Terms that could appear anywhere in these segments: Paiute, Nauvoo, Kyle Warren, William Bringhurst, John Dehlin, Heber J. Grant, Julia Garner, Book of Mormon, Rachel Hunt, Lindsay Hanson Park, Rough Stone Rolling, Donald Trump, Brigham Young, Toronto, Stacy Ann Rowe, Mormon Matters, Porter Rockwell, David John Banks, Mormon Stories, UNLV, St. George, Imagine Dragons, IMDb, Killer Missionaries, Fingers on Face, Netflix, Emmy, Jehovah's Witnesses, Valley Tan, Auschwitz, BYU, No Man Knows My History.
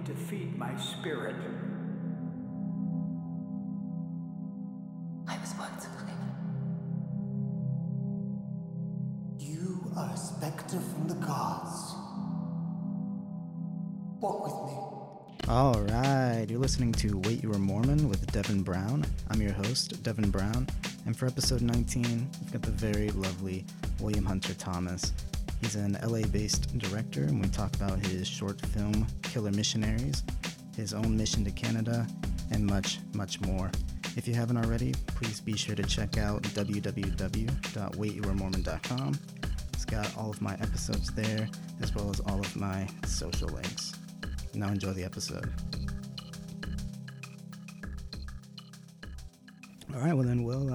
need to feed my spirit. I was once a flame. You are a specter from the gods. Walk with me. All right, you're listening to Wait You Were Mormon with Devin Brown. I'm your host, Devin Brown, and for episode 19, we've got the very lovely William Hunter Thomas. He's an LA-based director, and we talk about his short film, Killer Missionaries, his own mission to Canada, and much, much more. If you haven't already, please be sure to check out www.waityourmormon.com. It's got all of my episodes there, as well as all of my social links. Now enjoy the episode. All right, well then, Will,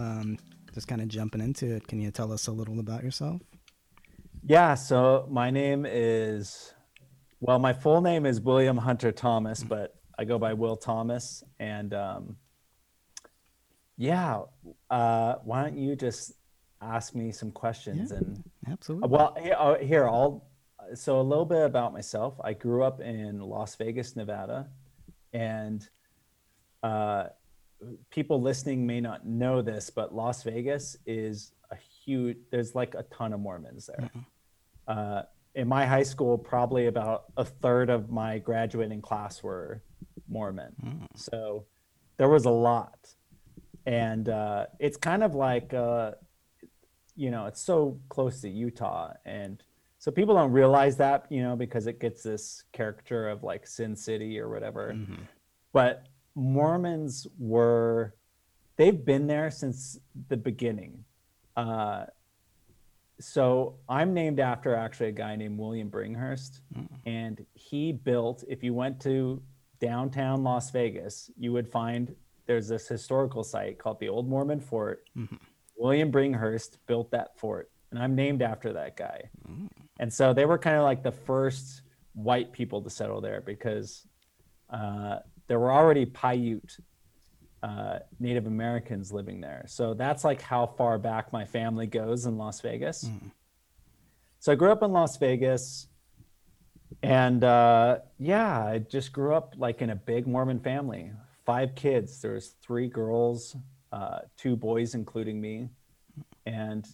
just kind of jumping into it, can you tell us a little about yourself? Yeah, so my name is, well, my full name is William Hunter Thomas, but I go by Will Thomas. And why don't you just ask me some questions? Yeah, and absolutely. Well, here, so a little bit about myself. I grew up in Las Vegas, Nevada, and people listening may not know this, but Las Vegas is a huge, there's like a ton of Mormons there. Mm-hmm. In my high school, probably about a third of my graduating class were Mormon. Mm-hmm. So there was a lot. And it's kind of like, it's so close to Utah, and so people don't realize that, because it gets this caricature of like Sin City or whatever. Mm-hmm. But Mormons they've been there since the beginning. So I'm named after actually a guy named William Bringhurst. Mm-hmm. And he built, if you went to downtown Las Vegas, you would find there's this historical site called the Old Mormon Fort. Mm-hmm. William Bringhurst built that fort, and I'm named after that guy. Mm-hmm. And so they were kind of like the first white people to settle there, because there were already Paiute Native Americans living there. So that's like how far back my family goes in Las Vegas. Mm. So I grew up in Las Vegas, and I just grew up like in a big Mormon family. 5 kids, there was 3 girls, 2 boys, including me. And,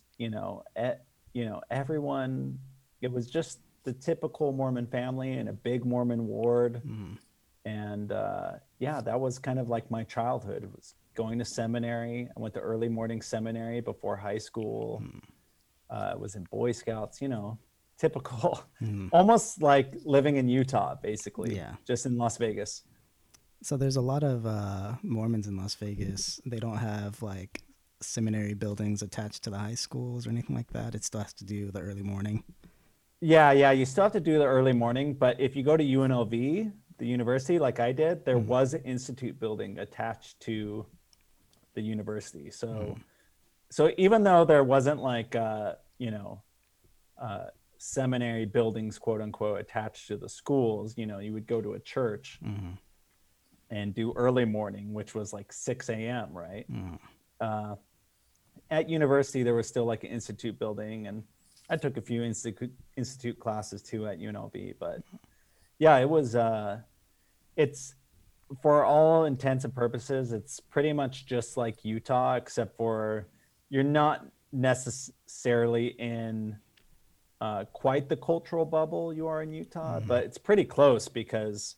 everyone, it was just the typical Mormon family in a big Mormon ward. Mm. And that was kind of like my childhood. It was going to seminary. I went to early morning seminary before high school. Mm. Was in Boy Scouts, typical, almost like living in Utah, basically, just in Las Vegas. So there's a lot of Mormons in Las Vegas. They don't have like seminary buildings attached to the high schools or anything like that. It still has to do the early morning. Yeah, you still have to do the early morning, but if you go to UNLV, the university, like I did, there was an institute building attached to the university. So so even though there wasn't like seminary buildings, quote unquote, attached to the schools, you would go to a church and do early morning, which was like 6 a.m., right? Mm. At university, there was still like an institute building, and I took a few institute classes too at UNLV, but it was, it's for all intents and purposes, it's pretty much just like Utah, except for you're not necessarily in quite the cultural bubble you are in Utah, but it's pretty close because,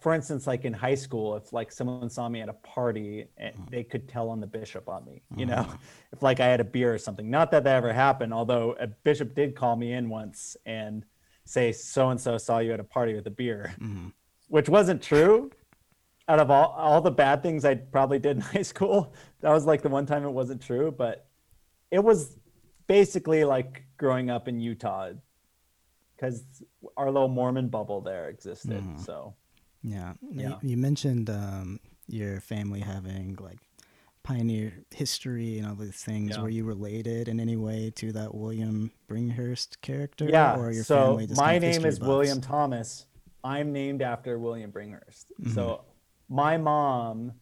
for instance, like in high school, if like someone saw me at a party, they could tell on the bishop on me, if like I had a beer or something. Not that that ever happened, although a bishop did call me in once and say, so-and-so saw you at a party with a beer, which wasn't true. Out of all the bad things I probably did in high school, that was like the one time it wasn't true. But it was basically like growing up in Utah, because our little Mormon bubble there existed, so... Yeah. You mentioned your family having like pioneer history and all these things. Yeah. Were you related in any way to that William Bringhurst character? Yeah. Or your family just my name is buffs? William Thomas. I'm named after William Bringhurst. Mm-hmm. So my mom,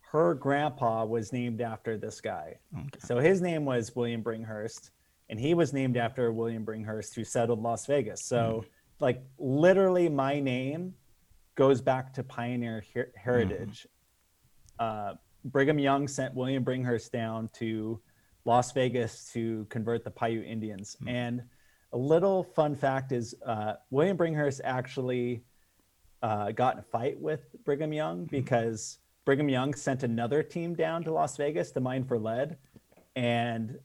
her grandpa was named after this guy. Okay. So his name was William Bringhurst, and he was named after William Bringhurst, who settled Las Vegas. So like literally my name goes back to pioneer heritage. Brigham Young sent William Bringhurst down to Las Vegas to convert the Paiute Indians. And a little fun fact is William Bringhurst actually got in a fight with Brigham Young because Brigham Young sent another team down to Las Vegas to mine for lead. And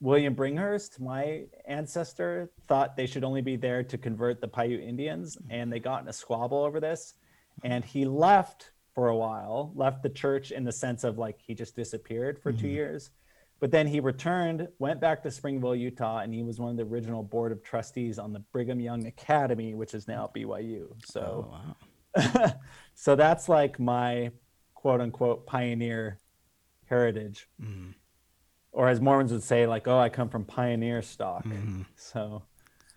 William Bringhurst, my ancestor, thought they should only be there to convert the Paiute Indians. And they got in a squabble over this. And he left for a while, left the church in the sense of like he just disappeared for 2 years. But then he returned, went back to Springville, Utah, and he was one of the original board of trustees on the Brigham Young Academy, which is now BYU. So, so that's like my quote unquote pioneer heritage. Or as Mormons would say, like, oh, I come from pioneer stock. So,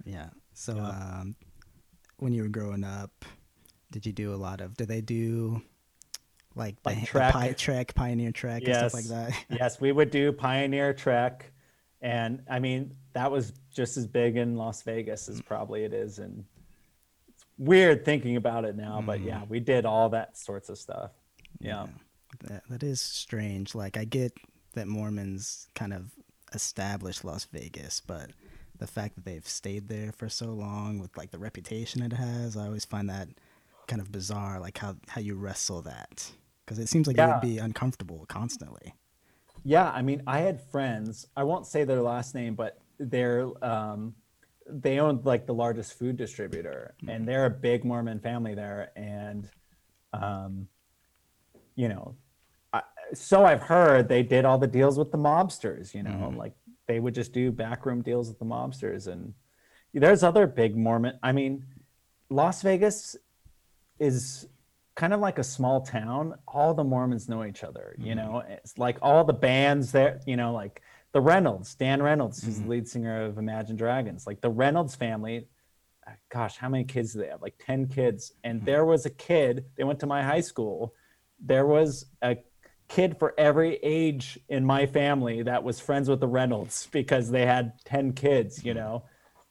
yeah. So when you were growing up, did you do a lot of, did they do like trek, pioneer trek and stuff like that? Yes, we would do pioneer trek. And I mean, that was just as big in Las Vegas as probably it is. And it's weird thinking about it now, but yeah, we did all that sorts of stuff. That is strange. Like I get that Mormons kind of established Las Vegas, but the fact that they've stayed there for so long with like the reputation it has, I always find that kind of bizarre, like how you wrestle that, because it seems like it would be uncomfortable constantly. I mean, I had friends, I won't say their last name, but they're they owned like the largest food distributor, and they're a big Mormon family there. And you know, so I've heard they did all the deals with the mobsters, you know, like they would just do backroom deals with the mobsters. And there's other big Mormon, I mean, Las Vegas is kind of like a small town. All the Mormons know each other, you know, it's like all the bands there, you know, like the Reynolds, Dan Reynolds, who's the lead singer of Imagine Dragons, like the Reynolds family, gosh, how many kids do they have? Like 10 kids. And there was a kid, they went to my high school. There was a kid for every age in my family that was friends with the Reynolds because they had 10 kids, you know?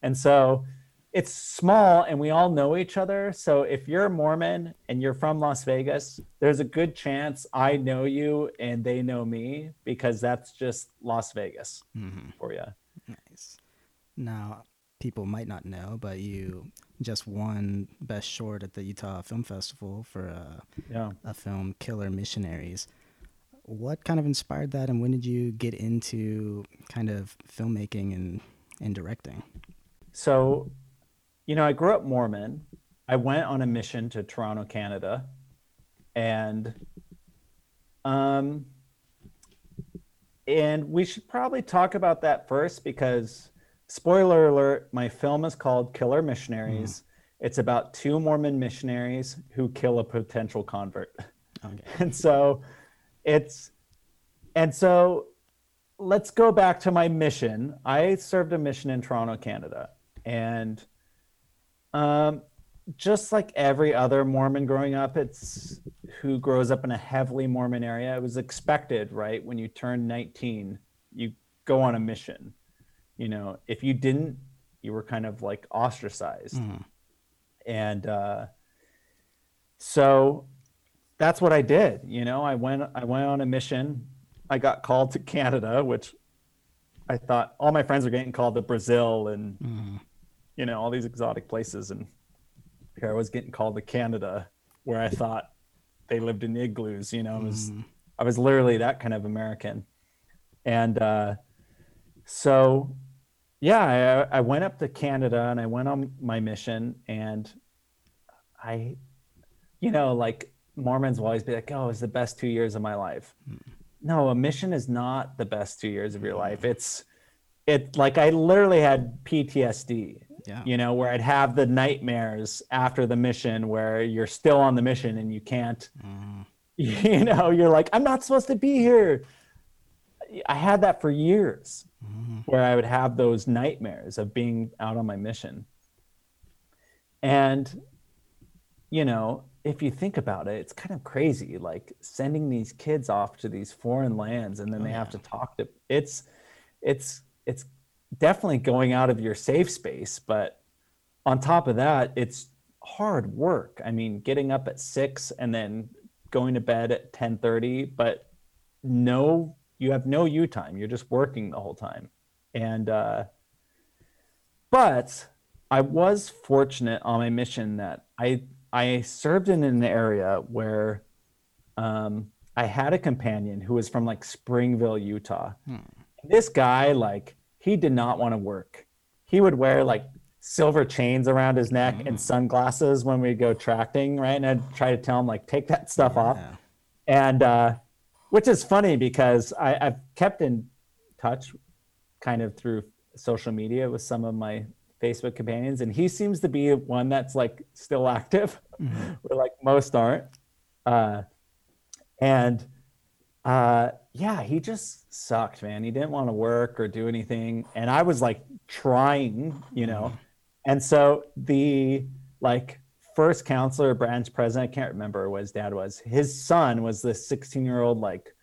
And so it's small and we all know each other. So if you're a Mormon and you're from Las Vegas, there's a good chance I know you and they know me, because that's just Las Vegas for you. Nice. Now, people might not know, but you just won Best Short at the Utah Film Festival for a film, Killer Missionaries. What kind of inspired that, and when did you get into kind of filmmaking and directing? So, you know, I grew up Mormon. I went on a mission to Toronto, Canada, and we should probably talk about that first, because spoiler alert, my film is called Killer Missionaries. It's about two Mormon missionaries who kill a potential convert. And so let's go back to my mission. I served a mission in Toronto, Canada, and just like every other Mormon growing up, it's who grows up in a heavily Mormon area, it was expected, right? When you turn 19, you go on a mission. You know, if you didn't, you were kind of like ostracized. And so that's what I did. You know, I went on a mission. I got called to Canada, which I thought all my friends were getting called to Brazil and, you know, all these exotic places. And here I was getting called to Canada, where I thought they lived in igloos, you know, I was literally that kind of American. And so, yeah, I went up to Canada and I went on my mission, and I, you know, like, Mormons will always be like, oh, it's the best 2 years of my life. No, a mission is not the best 2 years of your life. It's like I literally had PTSD, you know, where I'd have the nightmares after the mission where you're still on the mission and you can't, you know, you're like, I'm not supposed to be here. I had that for years where I would have those nightmares of being out on my mission. And, you know, if you think about it, it's kind of crazy, like sending these kids off to these foreign lands and then they have to talk to, it's definitely going out of your safe space, but on top of that, it's hard work. I mean, getting up at 6 and then going to bed at 10:30, but no, you have no you time. You're just working the whole time. And but I was fortunate on my mission that I served in an area where I had a companion who was from like Springville, Utah. This guy, like, he did not want to work. He would wear like silver chains around his neck and sunglasses when we go tracking, right? And I'd try to tell him, like, take that stuff off. And which is funny because I've kept in touch kind of through social media with some of my Facebook companions, and he seems to be one that's like still active where like most aren't. Yeah, he just sucked, man. He didn't want to work or do anything. And I was like trying, you know? And so the like first counselor, branch president, I can't remember what his dad was. His son was this 16-year-old like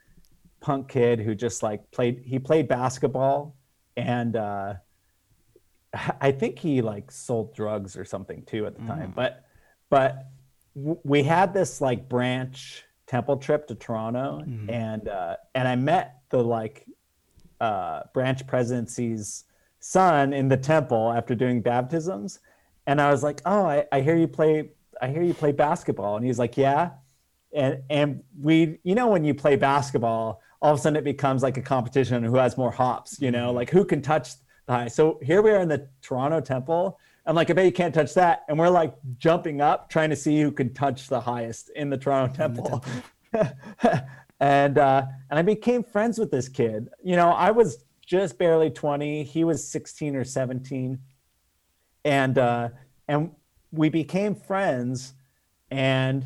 punk kid who just like played basketball. And I think he like sold drugs or something too at the time. But we had this like branch temple trip to Toronto, and I met the like branch presidency's son in the temple after doing baptisms, and I was like, oh, I hear you play basketball, and he's like, yeah, and we, you know, when you play basketball, all of a sudden it becomes like a competition on who has more hops, you know, like who can touch the high. So here we are in the Toronto temple. I'm like, I bet you can't touch that. And we're like jumping up, trying to see who can touch the highest in the Toronto temple. And I became friends with this kid. You know, I was just barely 20. He was 16 or 17. And we became friends. And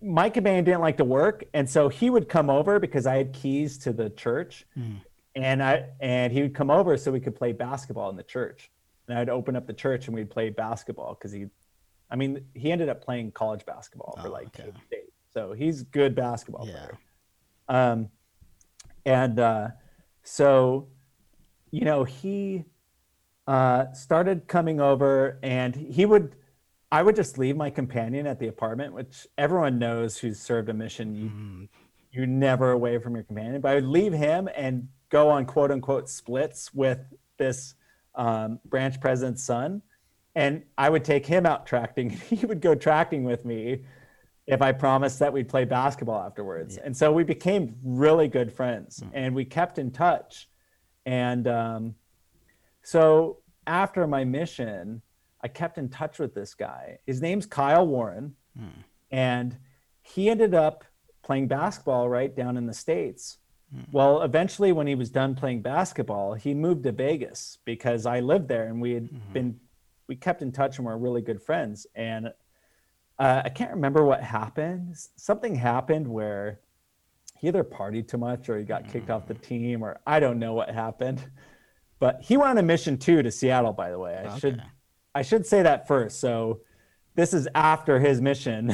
my companion didn't like to work. And so he would come over because I had keys to the church. And he would come over so we could play basketball in the church. And I'd open up the church and we'd play basketball because he ended up playing college basketball for like Cape State. So he's a good basketball player. So, you know, he started coming over, and I would just leave my companion at the apartment, which everyone knows who's served a mission. You're never away from your companion. But I would leave him and go on quote unquote splits with this branch president's son, and I would take him out tracking. He would go tracking with me if I promised that we'd play basketball afterwards. And so we became really good friends, and we kept in touch. And so after my mission, I kept in touch with this guy. His name's Kyle Warren, and he ended up playing basketball right down in the States. Well, eventually when he was done playing basketball, he moved to Vegas because I lived there, and we had we kept in touch and were really good friends. And I can't remember what happened. Something happened where he either partied too much or he got kicked off the team, or I don't know what happened, but he went on a mission too to Seattle, by the way. I should say that first. So this is after his mission.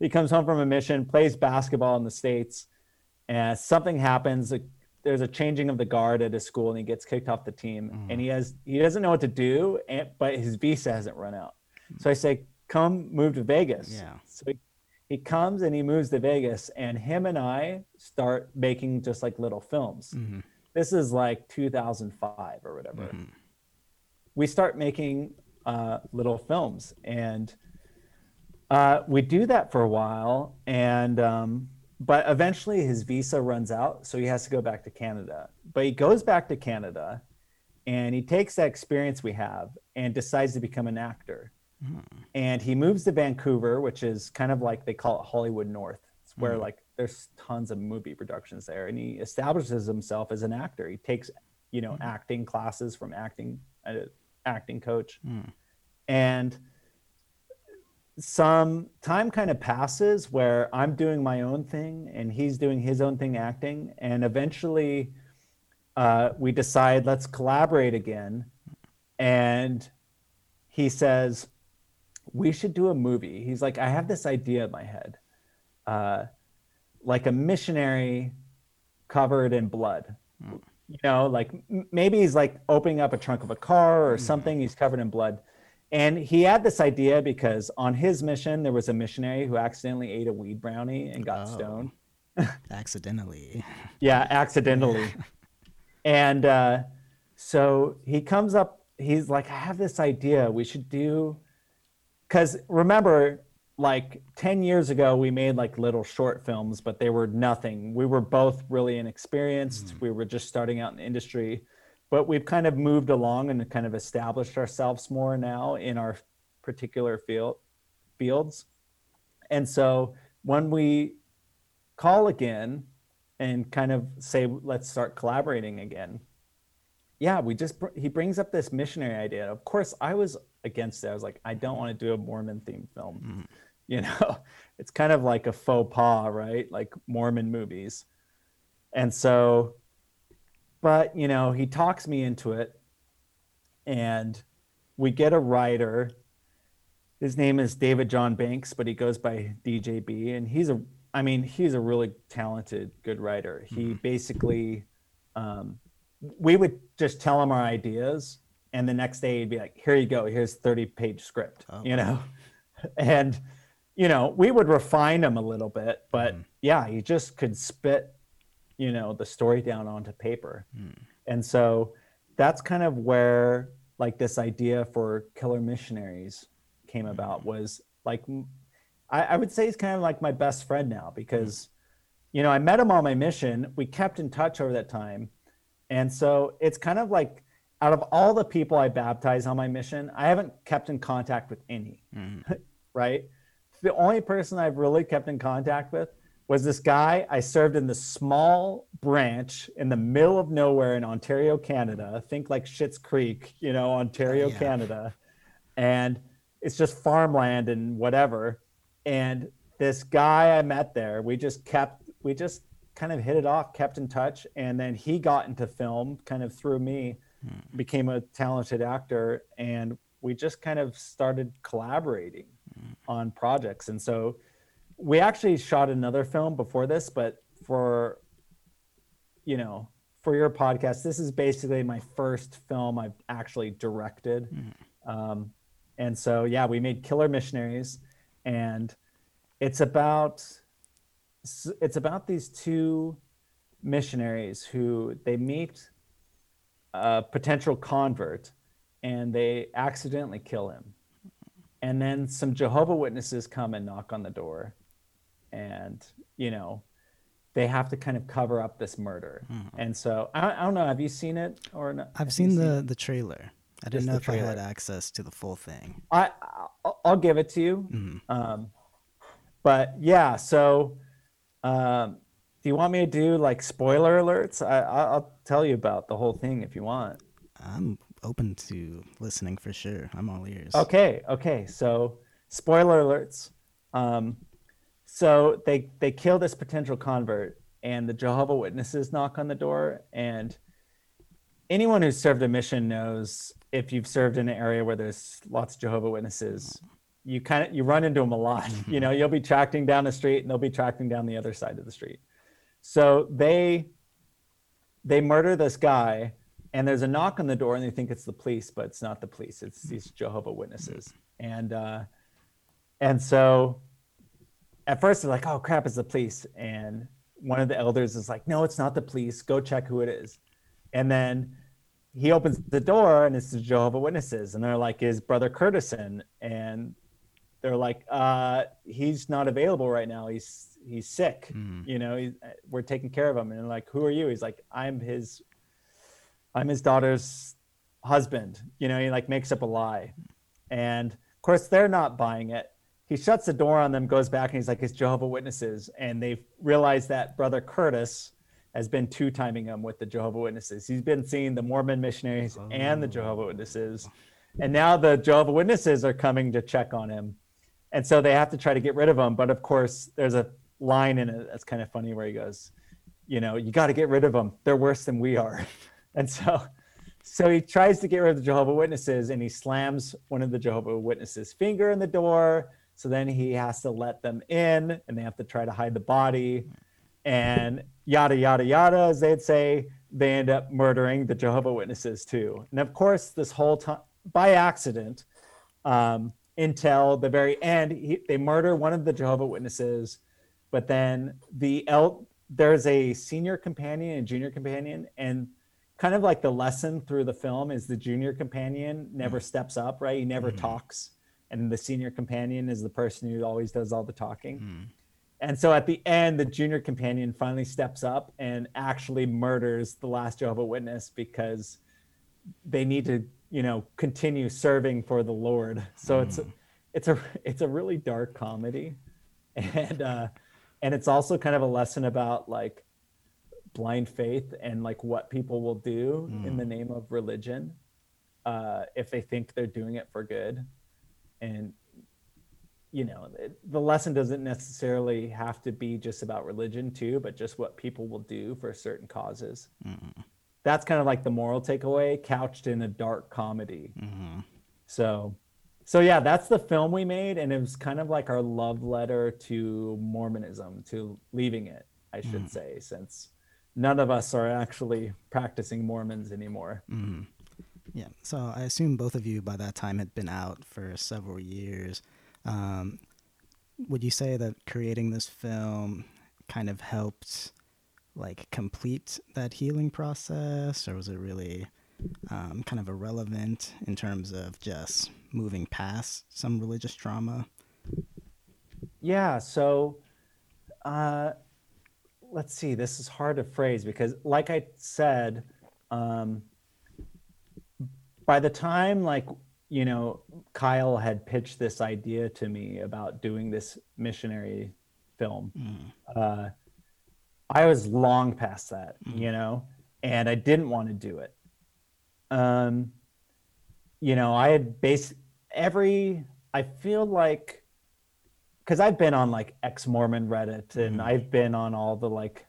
He comes home from a mission, plays basketball in the States. And something happens, there's a changing of the guard at his school, and he gets kicked off the team, and he doesn't know what to do, but his visa hasn't run out. So I say, come move to Vegas. So he comes and he moves to Vegas, and him and I start making just like little films. This is like 2005 or whatever. We start making little films, and we do that for a while, and but eventually his visa runs out, so he has to go back to Canada. But he goes back to Canada, and he takes that experience we have and decides to become an actor. And he moves to Vancouver, which is kind of like, they call it Hollywood North. It's where like there's tons of movie productions there. And he establishes himself as an actor. He takes, you know, acting classes from acting coach. And some time kind of passes where I'm doing my own thing and he's doing his own thing acting, and eventually we decide, let's collaborate again. And he says, we should do a movie. He's like, I have this idea in my head, like a missionary covered in blood. You know, like maybe he's like opening up a trunk of a car or something, he's covered in blood. And he had this idea because on his mission, there was a missionary who accidentally ate a weed brownie and got stoned. Accidentally. Yeah, accidentally. And so he comes up, he's like, I have this idea we should do, because remember, like 10 years ago, we made like little short films, but they were nothing. We were both really inexperienced. Mm. We were just starting out in the industry. But we've kind of moved along and kind of established ourselves more now in our particular fields. And so when we call again and kind of say, let's start collaborating again. Yeah, he brings up this missionary idea. Of course, I was against it. I was like, I don't want to do a Mormon themed film. Mm-hmm. You know, it's kind of like a faux pas, right? Like Mormon movies. And so, but, you know, he talks me into it, and we get a writer. His name is David John Banks, but he goes by DJB, and he's a really talented, good writer. He basically, we would just tell him our ideas, and the next day he'd be like, here you go, here's 30-page script, you know? And, you know, we would refine him a little bit, but yeah, he just could spit, you know, the story down onto paper. And so that's kind of where like this idea for Killer Missionaries came about, was like, I would say he's kind of like my best friend now, because, you know, I met him on my mission. We kept in touch over that time. And so it's kind of like, out of all the people I baptized on my mission, I haven't kept in contact with any, right? The only person I've really kept in contact with was this guy I served in the small branch in the middle of nowhere in Ontario, Canada. Think like Schitt's Creek, you know, Ontario, Canada. And it's just farmland and whatever. And this guy I met there, we just kind of hit it off, kept in touch. And then he got into film kind of through me, became a talented actor. And we just kind of started collaborating on projects. And so we actually shot another film before this, but for your podcast, this is basically my first film I've actually directed. And so, yeah, we made Killer Missionaries, and it's about these two missionaries who they meet a potential convert and they accidentally kill him. And then some Jehovah's Witnesses come and knock on the door. And, you know, they have to kind of cover up this murder. And so I don't know. Have you seen it or not? I've seen the trailer. I didn't know if I had access to the full thing. I'll give it to you. But yeah, so do you want me to do like spoiler alerts? I'll tell you about the whole thing if you want. I'm open to listening for sure. I'm all ears. Okay. So spoiler alerts. So they kill this potential convert, and the Jehovah's Witnesses knock on the door. And anyone who's served a mission knows, if you've served in an area where there's lots of Jehovah's Witnesses, you run into them a lot. You know, you'll be tracking down the street and they'll be tracking down the other side of the street. So they murder this guy, and there's a knock on the door, and they think it's the police, but it's not the police. It's these Jehovah's Witnesses. And so at first, they're like, oh, crap, it's the police. And one of the elders is like, no, it's not the police. Go check who it is. And then he opens the door, and it's the Jehovah's Witnesses. And they're like, is Brother Curtis in? And they're like, he's not available right now. He's sick. You know, we're taking care of him. And they're like, who are you? He's like, I'm his daughter's husband. You know, he like makes up a lie. And of course, they're not buying it. He shuts the door on them, goes back, and he's like, it's Jehovah's Witnesses. And they realize that Brother Curtis has been two-timing him with the Jehovah's Witnesses. He's been seeing the Mormon missionaries and the Jehovah's Witnesses. And now the Jehovah's Witnesses are coming to check on him. And so they have to try to get rid of him. But of course, there's a line in it that's kind of funny where he goes, you know, you got to get rid of them. They're worse than we are. And so he tries to get rid of the Jehovah's Witnesses, and he slams one of the Jehovah's Witnesses' finger in the door. So then he has to let them in, and they have to try to hide the body, and yada, yada, yada, as they'd say, they end up murdering the Jehovah's Witnesses too. And of course, this whole time, by accident, until the very end. They murder one of the Jehovah's Witnesses, but then there's a senior companion and junior companion, and kind of like the lesson through the film is the junior companion never steps up, right? He never talks. And the senior companion is the person who always does all the talking. And so at the end, the junior companion finally steps up and actually murders the last Jehovah's Witness because they need to, continue serving for the Lord. So it's a really dark comedy. And it's also kind of a lesson about like blind faith and like what people will do in the name of religion if they think they're doing it for good. And, the lesson doesn't necessarily have to be just about religion too, but just what people will do for certain causes. That's kind of like the moral takeaway couched in a dark comedy. So yeah, that's the film we made. And it was kind of like our love letter to Mormonism, to leaving it, I should say, since none of us are actually practicing Mormons anymore. Yeah, so I assume both of you by that time had been out for several years. Would you say that creating this film kind of helped, like, complete that healing process, or was it really kind of irrelevant in terms of just moving past some religious trauma? Yeah, so let's see. This is hard to phrase because, like I said, by the time Kyle had pitched this idea to me about doing this missionary film, I was long past that, and I didn't want to do it. I had I feel like, because I've been on like ex-Mormon Reddit and I've been on all the like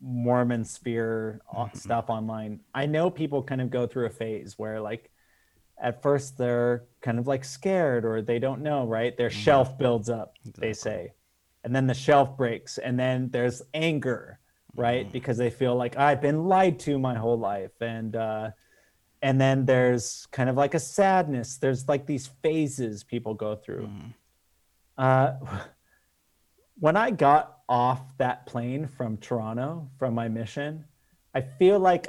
Mormon sphere stuff online. I know people kind of go through a phase where like at first they're kind of like scared or they don't know, right? Their shelf builds up, they say, and then the shelf breaks, and then there's anger, right? Because they feel like I've been lied to my whole life, and then there's kind of like a sadness. There's like these phases people go through. When I got off that plane from Toronto, from my mission, I feel like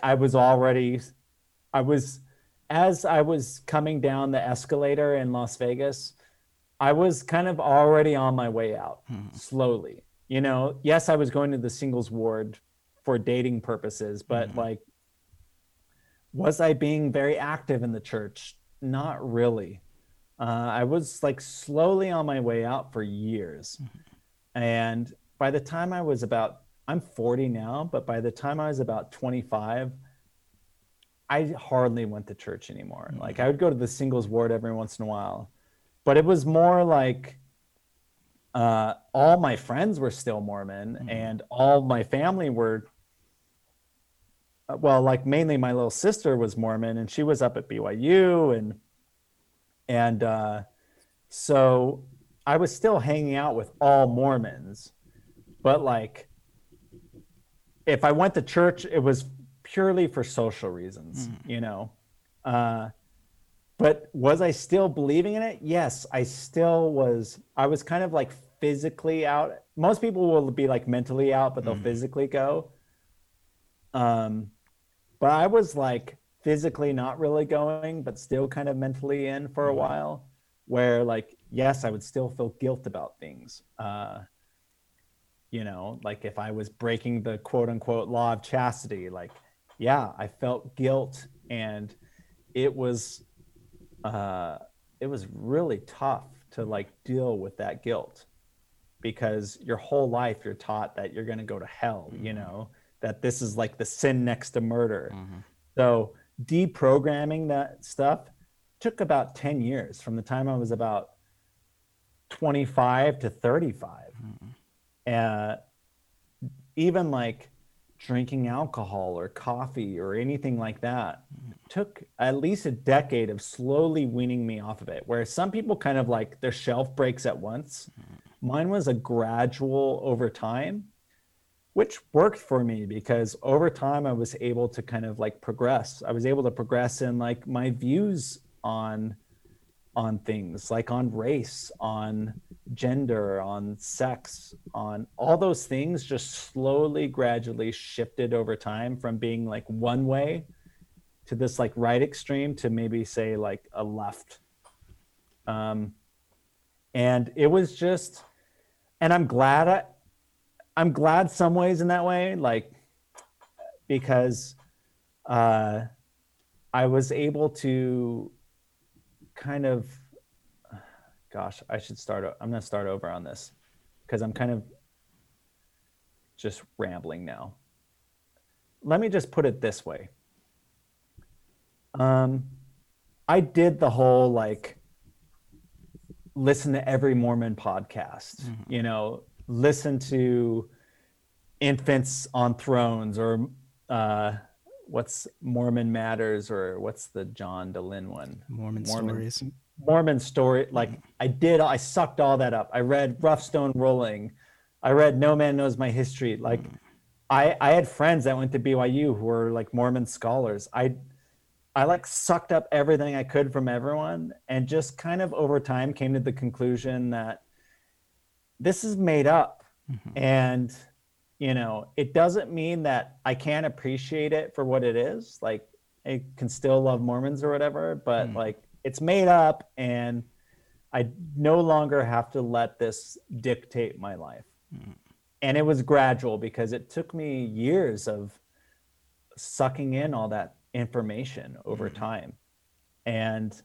as I was coming down the escalator in Las Vegas, I was kind of already on my way out slowly. Yes, I was going to the singles ward for dating purposes, but was I being very active in the church? Not really. I was like slowly on my way out for years. And by the time I was about, I'm 40 now, but by the time I was about 25, I hardly went to church anymore. Like I would go to the singles ward every once in a while, but it was more like all my friends were still Mormon and all my family were, mainly my little sister was Mormon and she was up at BYU. And so I was still hanging out with all Mormons. But like, if I went to church, it was purely for social reasons, but was I still believing in it? Yes, I still was. I was kind of like physically out. Most people will be like mentally out, but they'll physically go. But I was like physically not really going, but still kind of mentally in for a while, where like, yes, I would still feel guilt about things. Like if I was breaking the quote unquote law of chastity, like, yeah, I felt guilt, and it was really tough to like deal with that guilt, because your whole life you're taught that you're going to go to hell, that this is like the sin next to murder. So deprogramming that stuff took about 10 years from the time I was about 25 to 35. Even like drinking alcohol or coffee or anything like that took at least a decade of slowly weaning me off of it, where some people kind of like their shelf breaks at once. Mine was a gradual over time, which worked for me because over time I was able to kind of like progress. I was able to progress in like my views on on things, like on race, on gender, on sex, on all those things, just slowly, gradually shifted over time from being like one way to this like right extreme to maybe say like a left. And it was just, and I'm glad some ways in that way, like, because I was able to kind of, I'm going to start over on this because I'm kind of just rambling now. Let me just put it this way. I did the whole, like, listen to every Mormon podcast, mm-hmm. you know, listen to Infants on Thrones or what's Mormon Matters, or what's the John Dehlin one? Mormon Stories. Mormon Story. Like, I sucked all that up. I read Rough Stone Rolling. I read No Man Knows My History. Like, I had friends that went to BYU who were like Mormon scholars. I like sucked up everything I could from everyone, and just kind of over time came to the conclusion that this is made up. Mm-hmm. And, you know, it doesn't mean that I can't appreciate it for what it is. Like, I can still love Mormons or whatever, but like, it's made up, and I no longer have to let this dictate my life. And it was gradual because it took me years of sucking in all that information over time. And,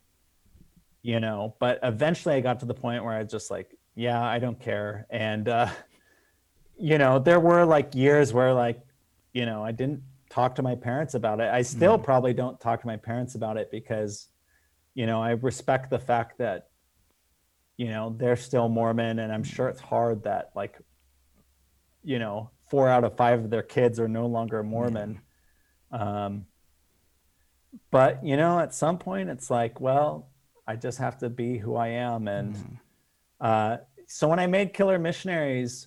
you know, but eventually I got to the point where I was just like, yeah, I don't care. And, you know, there were like years where, like, you know, I didn't talk to my parents about it. I still probably don't talk to my parents about it because, you know, I respect the fact that, you know, they're still Mormon, and I'm sure it's hard that, like, you know, 4 out of 5 of their kids are no longer Mormon. But, you know, at some point it's like, well, I just have to be who I am. And so when I made Killer Missionaries,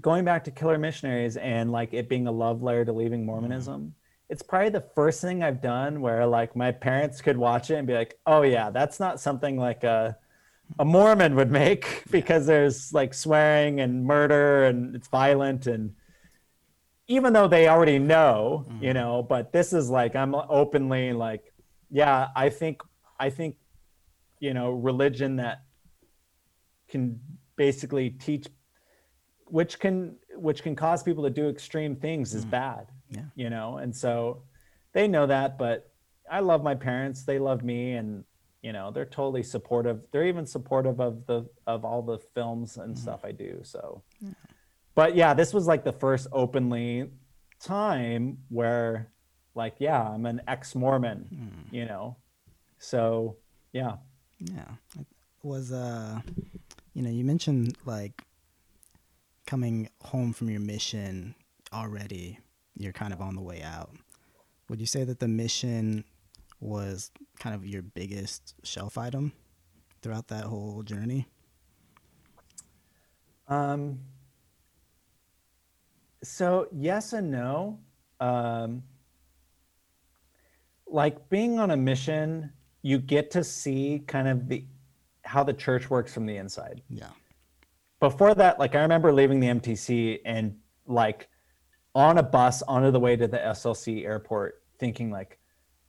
going back to Killer Missionaries and like it being a love letter to leaving Mormonism, it's probably the first thing I've done where like my parents could watch it and be like, oh yeah, that's not something like a Mormon would make, because there's like swearing and murder and it's violent. And even though they already know, you know, but this is like, I'm openly like, yeah, I think, you know, religion that can basically teach, which can cause people to do extreme things is bad, you know? And so they know that, but I love my parents. They love me, and, you know, they're totally supportive. They're even supportive of all the films and stuff I do. So, but yeah, this was like the first openly time where, like, yeah, I'm an ex-Mormon, you know? So, yeah. Yeah. It was, you know, you mentioned like coming home from your mission already, you're kind of on the way out. Would you say that the mission was kind of your biggest shelf item throughout that whole journey? So yes and no. Like being on a mission, you get to see kind of how the church works from the inside. Yeah. Before that, like I remember leaving the MTC and like on a bus onto the way to the SLC airport, thinking like,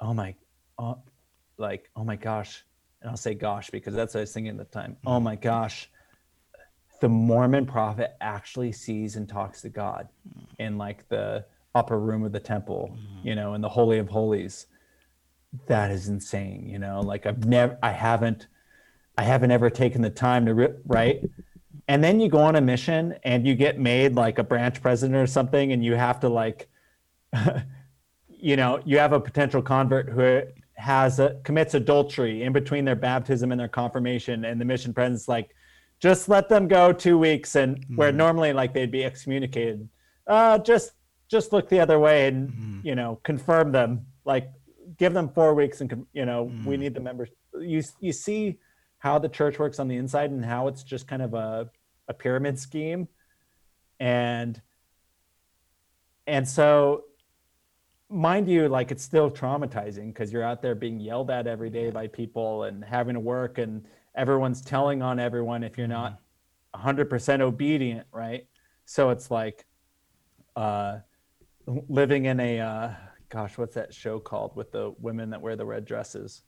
oh my gosh, and I'll say gosh because that's what I was thinking at the time. Mm-hmm. Oh my gosh. The Mormon prophet actually sees and talks to God in like the upper room of the temple, you know, in the Holy of Holies. That is insane. You know, like I haven't ever taken the time to right. And then you go on a mission and you get made like a branch president or something, and you have to like, you know, you have a potential convert who has commits adultery in between their baptism and their confirmation, and the mission president's like, just let them go 2 weeks, and where normally like they'd be excommunicated, just look the other way and, you know, confirm them, like give them 4 weeks and, you know, we need the members. You see how the church works on the inside and how it's just kind of a pyramid scheme. And so mind you, like, it's still traumatizing because you're out there being yelled at every day by people and having to work, and everyone's telling on everyone if you're not 100% obedient, right? So it's like living in a gosh, what's that show called with the women that wear the red dresses?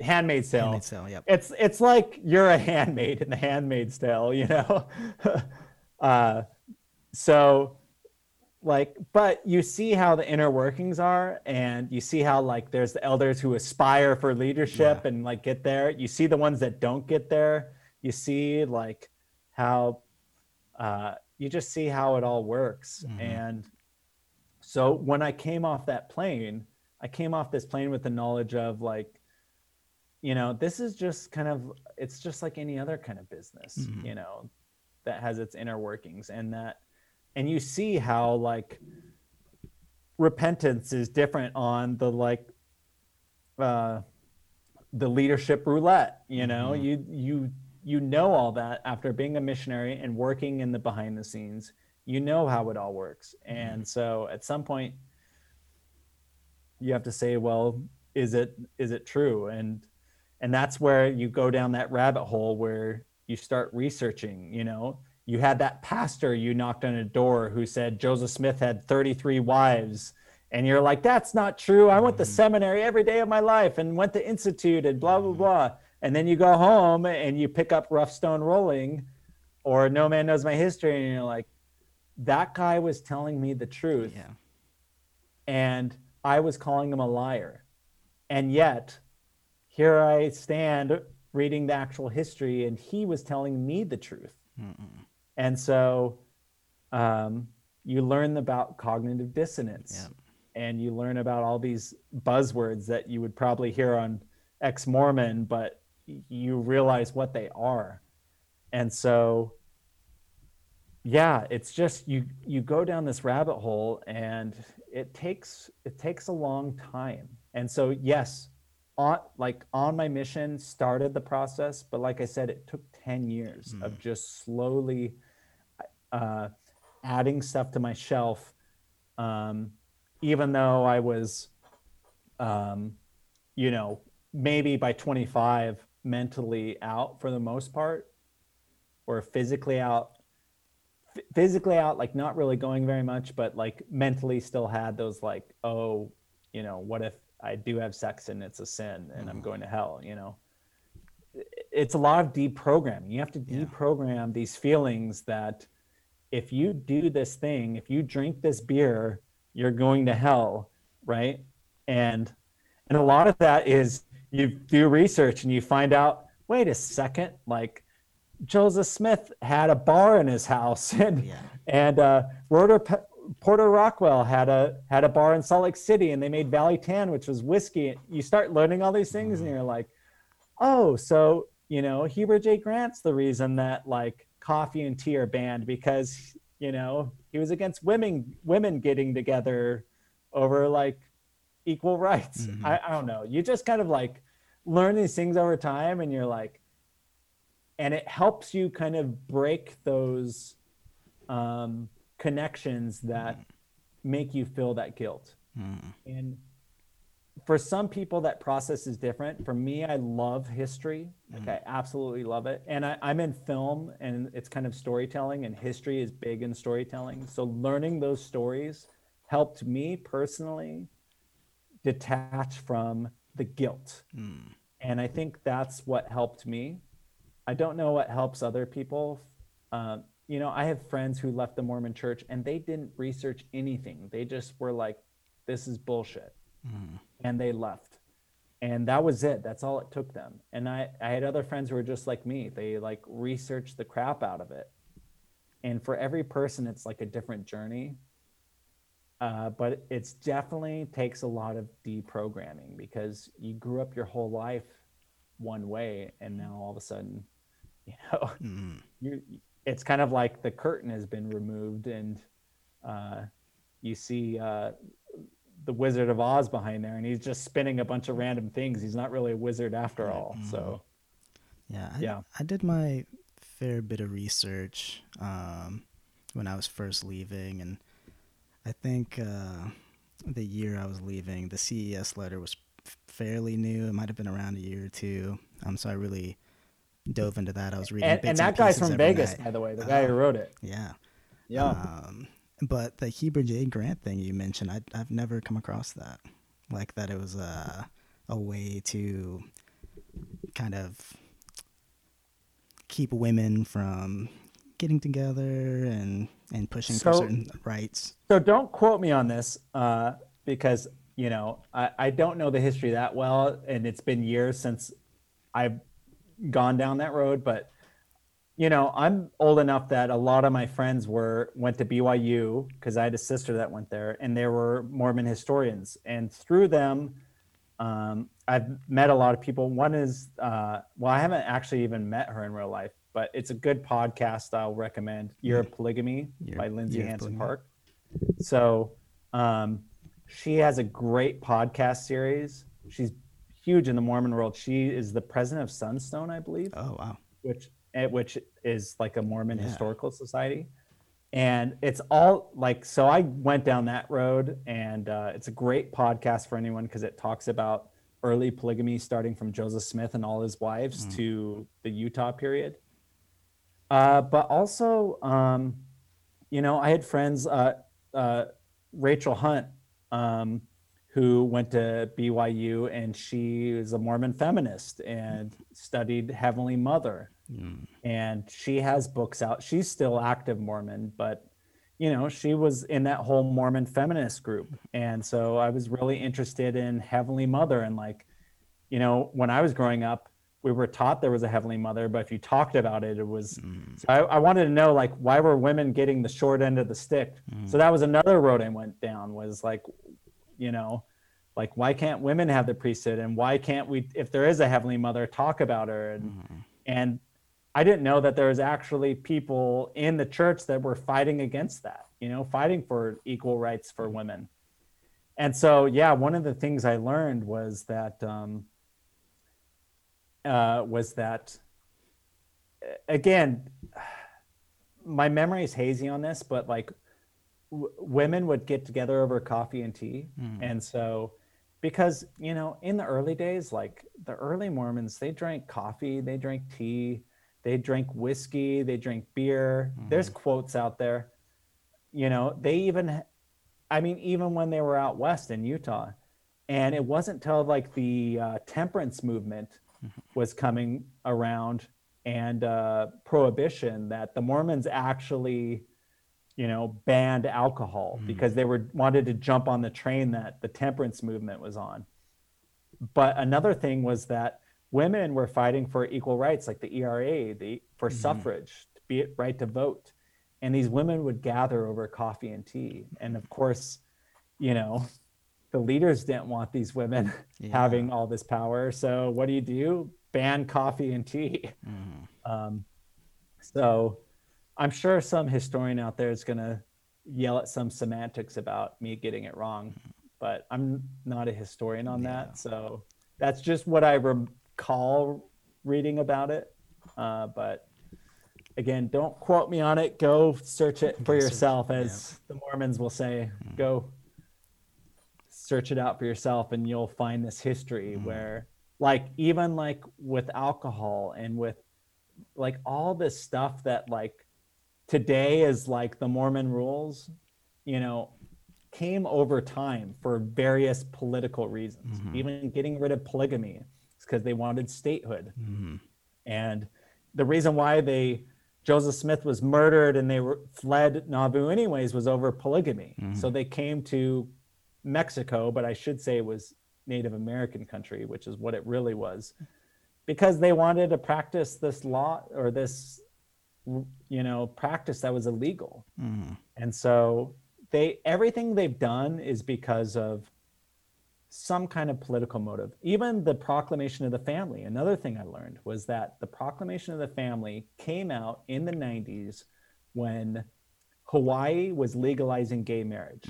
Handmaid's Tale. Handmaid's Tale, yep. It's like you're a handmaid in the Handmaid's Tale, you know? So, like, but you see how the inner workings are, and you see how, like, there's the elders who aspire for leadership and, like, get there. You see the ones that don't get there. You see, like, how you just see how it all works. Mm-hmm. And so when I came off that plane, I came off this plane with the knowledge of, like, you know, this is just kind of, it's just like any other kind of business, you know, that has its inner workings, and that, and you see how, like, repentance is different on the, like, the leadership roulette, you know, you know all that after being a missionary and working in the behind the scenes, you know how it all works. And so at some point you have to say, well, is it true? And that's where you go down that rabbit hole where you start researching, you know. You had that pastor you knocked on a door who said Joseph Smith had 33 wives, and you're like, that's not true. I went to seminary every day of my life and went to institute and blah, blah, blah. And then you go home and you pick up Rough Stone Rolling or No Man Knows My History, and you're like, that guy was telling me the truth. Yeah. And I was calling him a liar. And yet here I stand reading the actual history, and he was telling me the truth. And so you learn about cognitive dissonance, and you learn about all these buzzwords that you would probably hear on ex-Mormon, but you realize what they are. And so, yeah, it's just, you go down this rabbit hole, and it takes a long time. And so, yes, on my mission started the process, but like I said, it took 10 years of just slowly adding stuff to my shelf, even though I was you know, maybe by 25 mentally out for the most part, or physically out, like not really going very much, but like mentally still had those, like, oh, you know, what if I do have sex and it's a sin and I'm going to hell, you know? It's a lot of deprogramming. You have to deprogram these feelings that if you do this thing, if you drink this beer, you're going to hell, right? And a lot of that is you do research and you find out, wait a second, like Joseph Smith had a bar in his house, and Porter Rockwell had a bar in Salt Lake City, and they made Valley Tan, which was whiskey. You start learning all these things, and you're like, oh, so, you know, Heber J. Grant's the reason that, like, coffee and tea are banned because, you know, he was against women getting together over, like, equal rights. I don't know. You just kind of, like, learn these things over time, and you're like, and it helps you kind of break those connections that make you feel that guilt. And for some people that process is different. For me, I love history. I absolutely love it. And I'm in film, and it's kind of storytelling, and history is big in storytelling. So learning those stories helped me personally detach from the guilt. And I think that's what helped me. I don't know what helps other people. You know, I have friends who left the Mormon church and they didn't research anything. They just were like, this is bullshit. And they left. And that was it. That's all it took them. And I had other friends who were just like me. They, like, researched the crap out of it. And for every person, it's like a different journey. But it's definitely takes a lot of deprogramming, because you grew up your whole life one way, and now all of a sudden, you know, it's kind of like the curtain has been removed, and you see the Wizard of Oz behind there, and he's just spinning a bunch of random things. He's not really a wizard after all. So, I did my fair bit of research when I was first leaving, and I think the year I was leaving, the CES letter was fairly new. It might have been around a year or two. So I really dove into that. I was reading bits and that guy's from Vegas, by the way, the guy who wrote it. Yeah. But the Heber J. Grant thing you mentioned, I've never come across that. Like that it was a way to kind of keep women from getting together and pushing for certain rights. So don't quote me on this because, you know, I don't know the history that well, and it's been years since I've gone down that road. But, you know, I'm old enough that a lot of my friends went to BYU because I had a sister that went there, and they were Mormon historians. And through them, I've met a lot of people. One is, I haven't actually even met her in real life, but it's a good podcast I'll recommend, Year of Polygamy by Lindsay Hanson Park. So she has a great podcast series. She's huge in the Mormon world. She is the president of Sunstone, I believe. Oh, wow. Which is like a Mormon historical society. And it's all like, so I went down that road, and it's a great podcast for anyone because it talks about early polygamy starting from Joseph Smith and all his wives to the Utah period. But also, you know, I had friends, Rachel Hunt, who went to BYU, and she is a Mormon feminist and studied Heavenly Mother. And she has books out. She's still active Mormon, but you know, she was in that whole Mormon feminist group. And so I was really interested in Heavenly Mother. And like, you know, when I was growing up, we were taught there was a Heavenly Mother, but if you talked about it, it was, so I wanted to know, like, why were women getting the short end of the stick? So that was another road I went down, was like, you know, like, why can't women have the priesthood? And why can't we, if there is a Heavenly Mother, talk about her? And, and I didn't know that there was actually people in the church that were fighting against that, you know, fighting for equal rights for women. And so, yeah, one of the things I learned was that, again, my memory is hazy on this, but like women would get together over coffee and tea. And so, because, you know, in the early days, like the early Mormons, they drank coffee, they drank tea, they drink whiskey, they drink beer. There's quotes out there. You know, they even, I mean, even when they were out west in Utah, and it wasn't till like the temperance movement was coming around and prohibition that the Mormons actually, you know, banned alcohol because they wanted to jump on the train that the temperance movement was on. But another thing was that women were fighting for equal rights, like the ERA, for suffrage, to be it right to vote. And these women would gather over coffee and tea. And of course, you know, the leaders didn't want these women having all this power. So what do? Ban coffee and tea. So I'm sure some historian out there is going to yell at some semantics about me getting it wrong, but I'm not a historian on that. So that's just what I recall reading about it, but again, don't quote me on it. Go search it for yourself, as the Mormons will say. Go search it out for yourself, and you'll find this history where, like, even like with alcohol and with like all this stuff that like today is like the Mormon rules, you know, came over time for various political reasons. Even getting rid of polygamy, because they wanted statehood. And the reason why Joseph Smith was murdered and they fled Nauvoo anyways was over polygamy. So they came to Mexico, but I should say it was Native American country, which is what it really was, because they wanted to practice this law or this, you know, practice that was illegal. And so everything they've done is because of some kind of political motive. Even the Proclamation of the Family, another thing I learned was that the Proclamation of the Family came out in the 90s when Hawaii was legalizing gay marriage.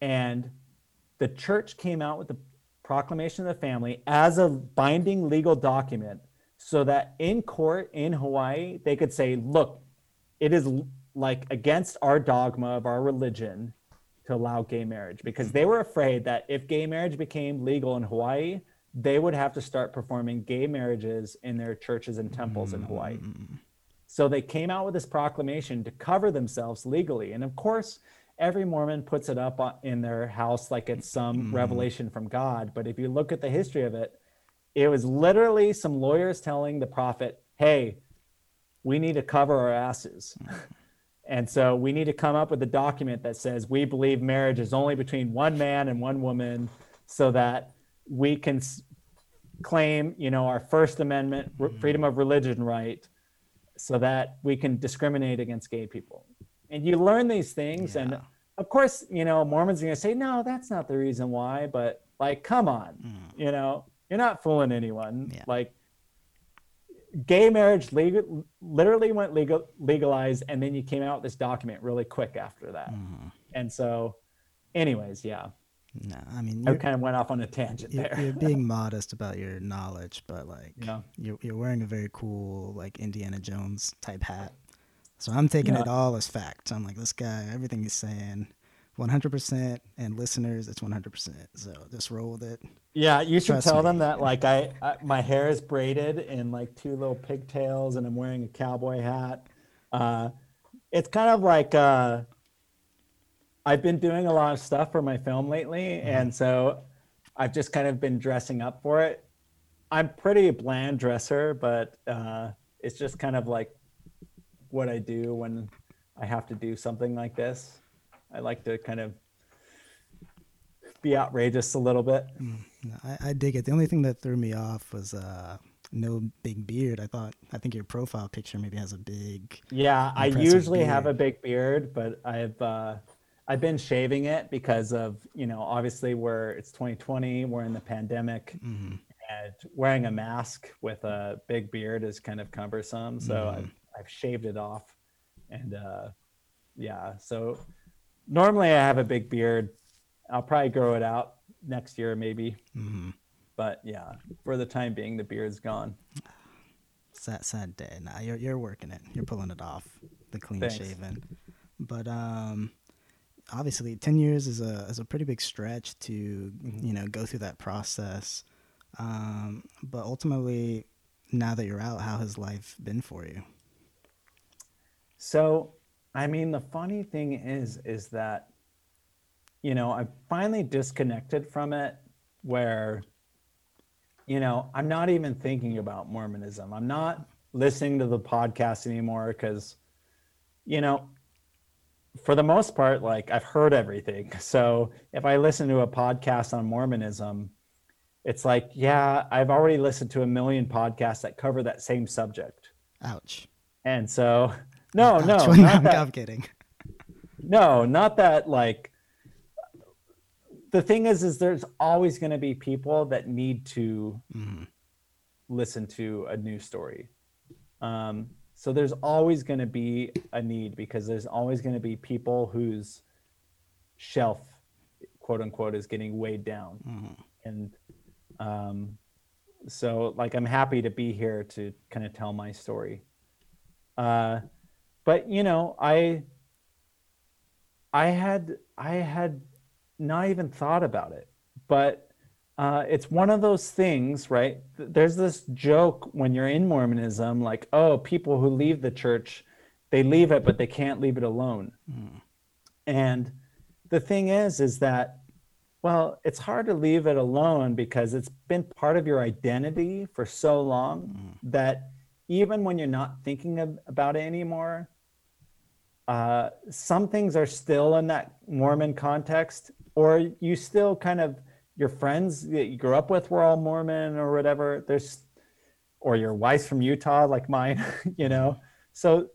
And the church came out with the Proclamation of the Family as a binding legal document so that in court in Hawaii, they could say, look, it is like against our dogma of our religion to allow gay marriage, because they were afraid that if gay marriage became legal in Hawaii, they would have to start performing gay marriages in their churches and temples in Hawaii. So they came out with this proclamation to cover themselves legally. And of course, every Mormon puts it up in their house like it's some revelation from God. But if you look at the history of it, it was literally some lawyers telling the prophet, hey, we need to cover our asses. And so we need to come up with a document that says we believe marriage is only between one man and one woman, so that we can claim, you know, our First Amendment freedom of religion right, so that we can discriminate against gay people. And you learn these things. Yeah. And of course, you know, Mormons are going to say, no, that's not the reason why. But like, come on, you know, you're not fooling anyone. Yeah. Like, gay marriage literally went legalized, and then you came out with this document really quick after that. And so, anyways, no, I mean, I kind of went off on a tangent there. You're being modest about your knowledge, but like, you're wearing a very cool, like, Indiana Jones type hat. So I'm taking it all as fact. I'm like, this guy, everything he's saying, 100%, and listeners, it's 100%. So just roll with it. Yeah, you should tell them that, like, I my hair is braided in like two little pigtails, and I'm wearing a cowboy hat. It's kind of like I've been doing a lot of stuff for my film lately, and so I've just kind of been dressing up for it. I'm pretty a bland dresser, but it's just kind of like what I do when I have to do something like this. I like to kind of be outrageous a little bit. I dig it. The only thing that threw me off was no big beard. I think your profile picture maybe has a big. Yeah, I usually have a big beard, but I've been shaving it because of, you know, obviously it's 2020, we're in the pandemic, and wearing a mask with a big beard is kind of cumbersome. So I've shaved it off, and so. Normally I have a big beard. I'll probably grow it out next year, maybe. But yeah, for the time being, the beard's gone. Sad day. Nah, you're working it. You're pulling it off, the clean shaven. But obviously 10 years is a pretty big stretch to, you know, go through that process. But ultimately, now that you're out, how has life been for you? So, I mean, the funny thing is that, you know, I finally disconnected from it, where, you know, I'm not even thinking about Mormonism. I'm not listening to the podcast anymore because, you know, for the most part, like, I've heard everything. So if I listen to a podcast on Mormonism, it's like, yeah, I've already listened to 1 million podcasts that cover that same subject. Ouch. And so... I'm kidding. No, not that. Like, the thing is there's always going to be people that need to listen to a new story. So there's always going to be a need, because there's always going to be people whose shelf, quote unquote, is getting weighed down. And so, like, I'm happy to be here to kind of tell my story. But, you know, I had not even thought about it, but it's one of those things, right? There's this joke when you're in Mormonism, like, oh, people who leave the church, they leave it, but they can't leave it alone. And the thing is that, well, it's hard to leave it alone because it's been part of your identity for so long that even when you're not thinking about it anymore, some things are still in that Mormon context, or you still kind of, your friends that you grew up with were all Mormon or whatever. Or your wife's from Utah, like mine, you know? So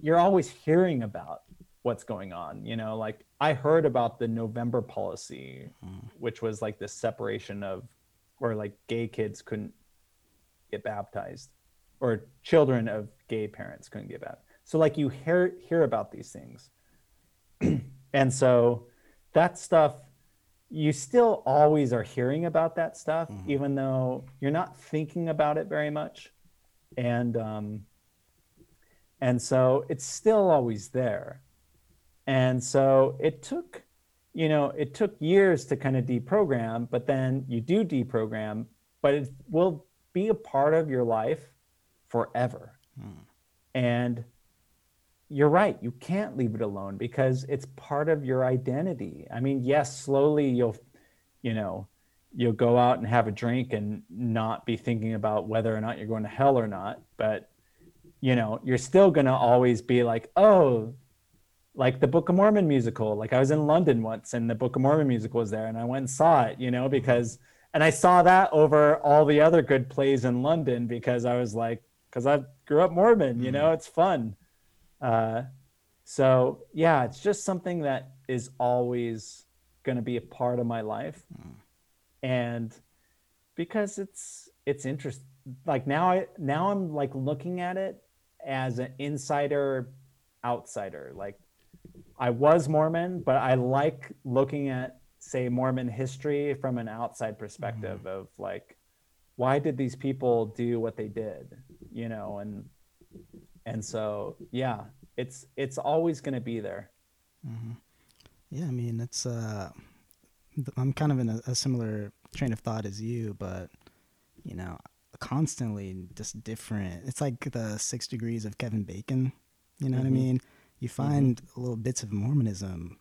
you're always hearing about what's going on, you know? Like, I heard about the November policy, which was like the separation of, or like gay kids couldn't get baptized, or children of gay parents couldn't get baptized. So, like, you hear about these things. And so that stuff, you still always are hearing about that stuff, even though you're not thinking about it very much. And so it's still always there. And so it took you know, it took years to kind of deprogram, but then you do deprogram, but it will be a part of your life forever. Mm. And you're right, you can't leave it alone because it's part of your identity. I mean, yes, slowly you'll go out and have a drink and not be thinking about whether or not you're going to hell or not, but you know, you're still going to always be like, oh, like the Book of Mormon musical. Like I was in London once and the Book of Mormon musical was there and I went and saw it, you know, because, and I saw that over all the other good plays in London because I was like, because I grew up Mormon, you know, it's fun. So yeah, it's just something that is always going to be a part of my life. Mm. And because it's interesting, like now I'm like looking at it as an insider outsider. Like I was Mormon, but I like looking at, say, Mormon history from an outside perspective of like, why did these people do what they did, you know? And so, yeah, it's always going to be there. Mm-hmm. Yeah. I mean, it's, I'm kind of in a similar train of thought as you, but you know, constantly just different. It's like the 6 degrees of Kevin Bacon. You know what I mean? You find little bits of Mormonism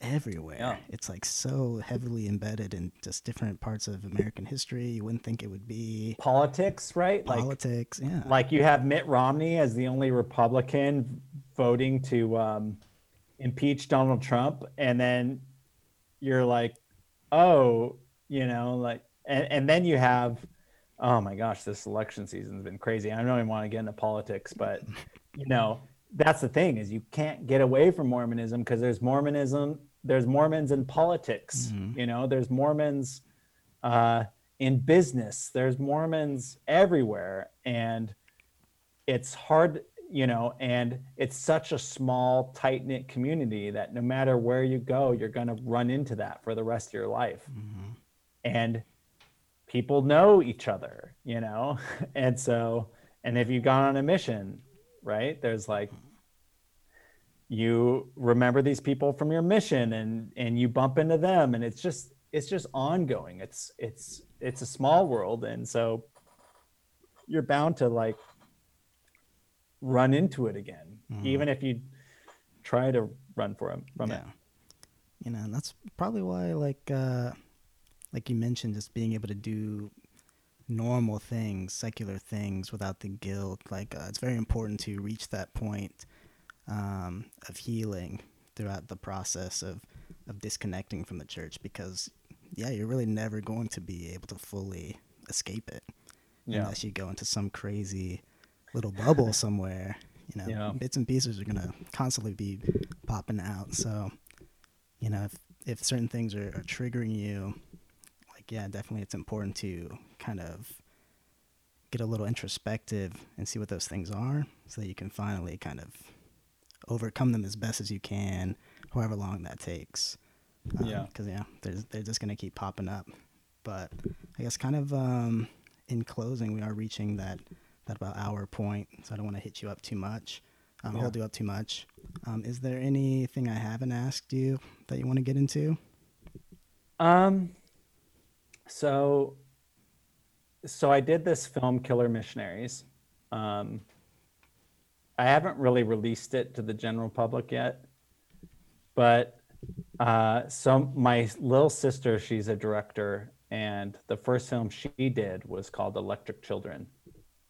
everywhere. Yeah. It's like so heavily embedded in just different parts of American history. You wouldn't think it would be. Politics, right? Politics, like, yeah. Like you have Mitt Romney as the only Republican voting to impeach Donald Trump. And then you're like, oh, you know, like, and then you have, oh my gosh, this election season's been crazy. I don't even want to get into politics, but you know, that's the thing is you can't get away from Mormonism because there's Mormonism, there's Mormons in politics, you know, there's Mormons in business, there's Mormons everywhere. And it's hard, you know, and it's such a small, tight-knit community that no matter where you go, you're going to run into that for the rest of your life. And people know each other, you know? And so, and if you've gone on a mission, right, there's like, you remember these people from your mission and you bump into them and it's just ongoing. It's a small world. And so you're bound to like run into it again, even if you try to run from it. You know, and that's probably why like you mentioned, just being able to do normal things, secular things without the guilt. Like it's very important to reach that point of healing throughout the process of disconnecting from the church because, yeah, you're really never going to be able to fully escape it unless you go into some crazy little bubble somewhere. You know, bits and pieces are going to constantly be popping out. So, you know, if certain things are triggering you, yeah, definitely it's important to kind of get a little introspective and see what those things are so that you can finally kind of overcome them as best as you can, however long that takes. Because, they're just going to keep popping up. But I guess kind of in closing, we are reaching that about hour point, so I don't want to hit you up too much, hold you up too much. Is there anything I haven't asked you that you want to get into? So I did this film, Killer Missionaries. I haven't really released it to the general public yet, but so my little sister, she's a director, and the first film she did was called Electric Children.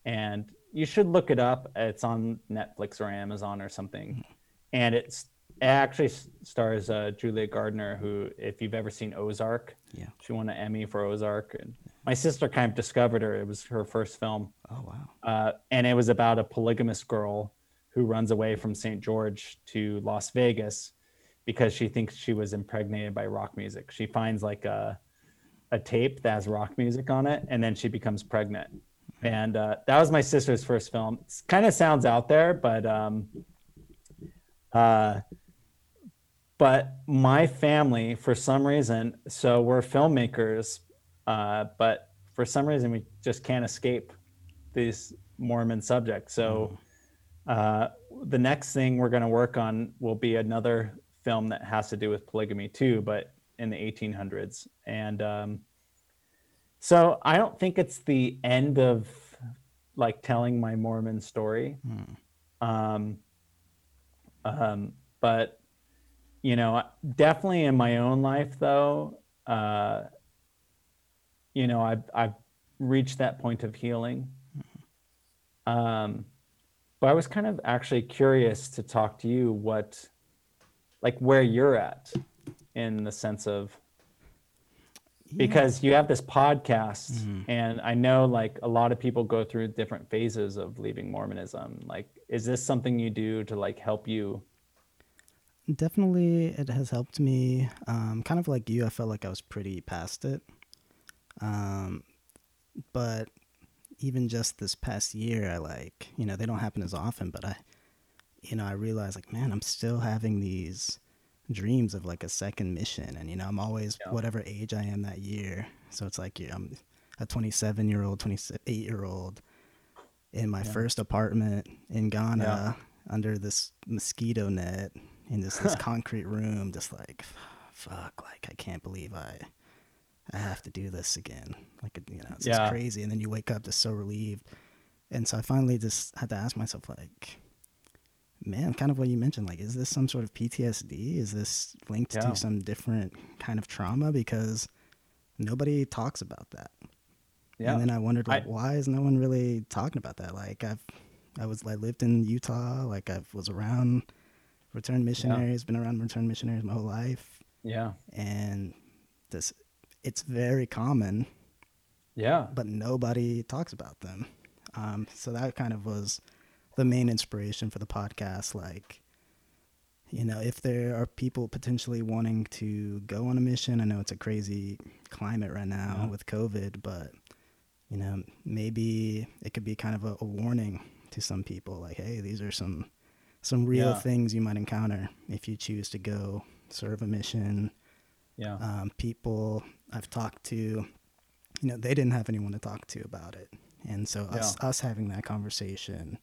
And you should look it up. It's on Netflix or Amazon or something. And it actually stars Julia Gardner, who, if you've ever seen Ozark, she won an Emmy for Ozark. And my sister kind of discovered her. It was her first film. Oh, wow. And it was about a polygamous girl who runs away from St. George to Las Vegas because she thinks she was impregnated by rock music. She finds like a tape that has rock music on it, and then she becomes pregnant. And that was my sister's first film. It kind of sounds out there, but my family, for some reason, so we're filmmakers, but for some reason we just can't escape these Mormon subjects. So the next thing we're going to work on will be another film that has to do with polygamy too, but in the 1800s. And so I don't think it's the end of like telling my Mormon story. But you know, definitely in my own life though, you know, I've reached that point of healing. But I was kind of actually curious to talk to you what, like where you're at in the sense of, because you have this podcast and I know like a lot of people go through different phases of leaving Mormonism. Like, is this something you do to like help you? Definitely. It has helped me. Kind of like you, I felt like I was pretty past it. But even just this past year, I like, you know, they don't happen as often, but I, you know, I realized like, man, I'm still having these dreams of like a second mission. And, you know, I'm always whatever age I am that year. So it's like, yeah, I'm a 27-year-old, 28-year-old in my first apartment in Ghana under this mosquito net in this concrete room, just like, fuck, like, I can't believe I have to do this again. Like, you know, it's just crazy. And then you wake up just so relieved. And so I finally just had to ask myself, like, man, kind of what you mentioned, like, is this some sort of PTSD? Is this linked to some different kind of trauma? Because nobody talks about that. Yeah. And then I wondered, like, why is no one really talking about that? Like, I lived in Utah. Like, I was around returned missionaries, been around returned missionaries my whole life. Yeah. And this... it's very common, but nobody talks about them. So that kind of was the main inspiration for the podcast. Like, you know, if there are people potentially wanting to go on a mission, I know it's a crazy climate right now with COVID, but, you know, maybe it could be kind of a warning to some people like, hey, these are some real things you might encounter if you choose to go serve a mission. Yeah. People I've talked to, you know, they didn't have anyone to talk to about it. And so us having that conversation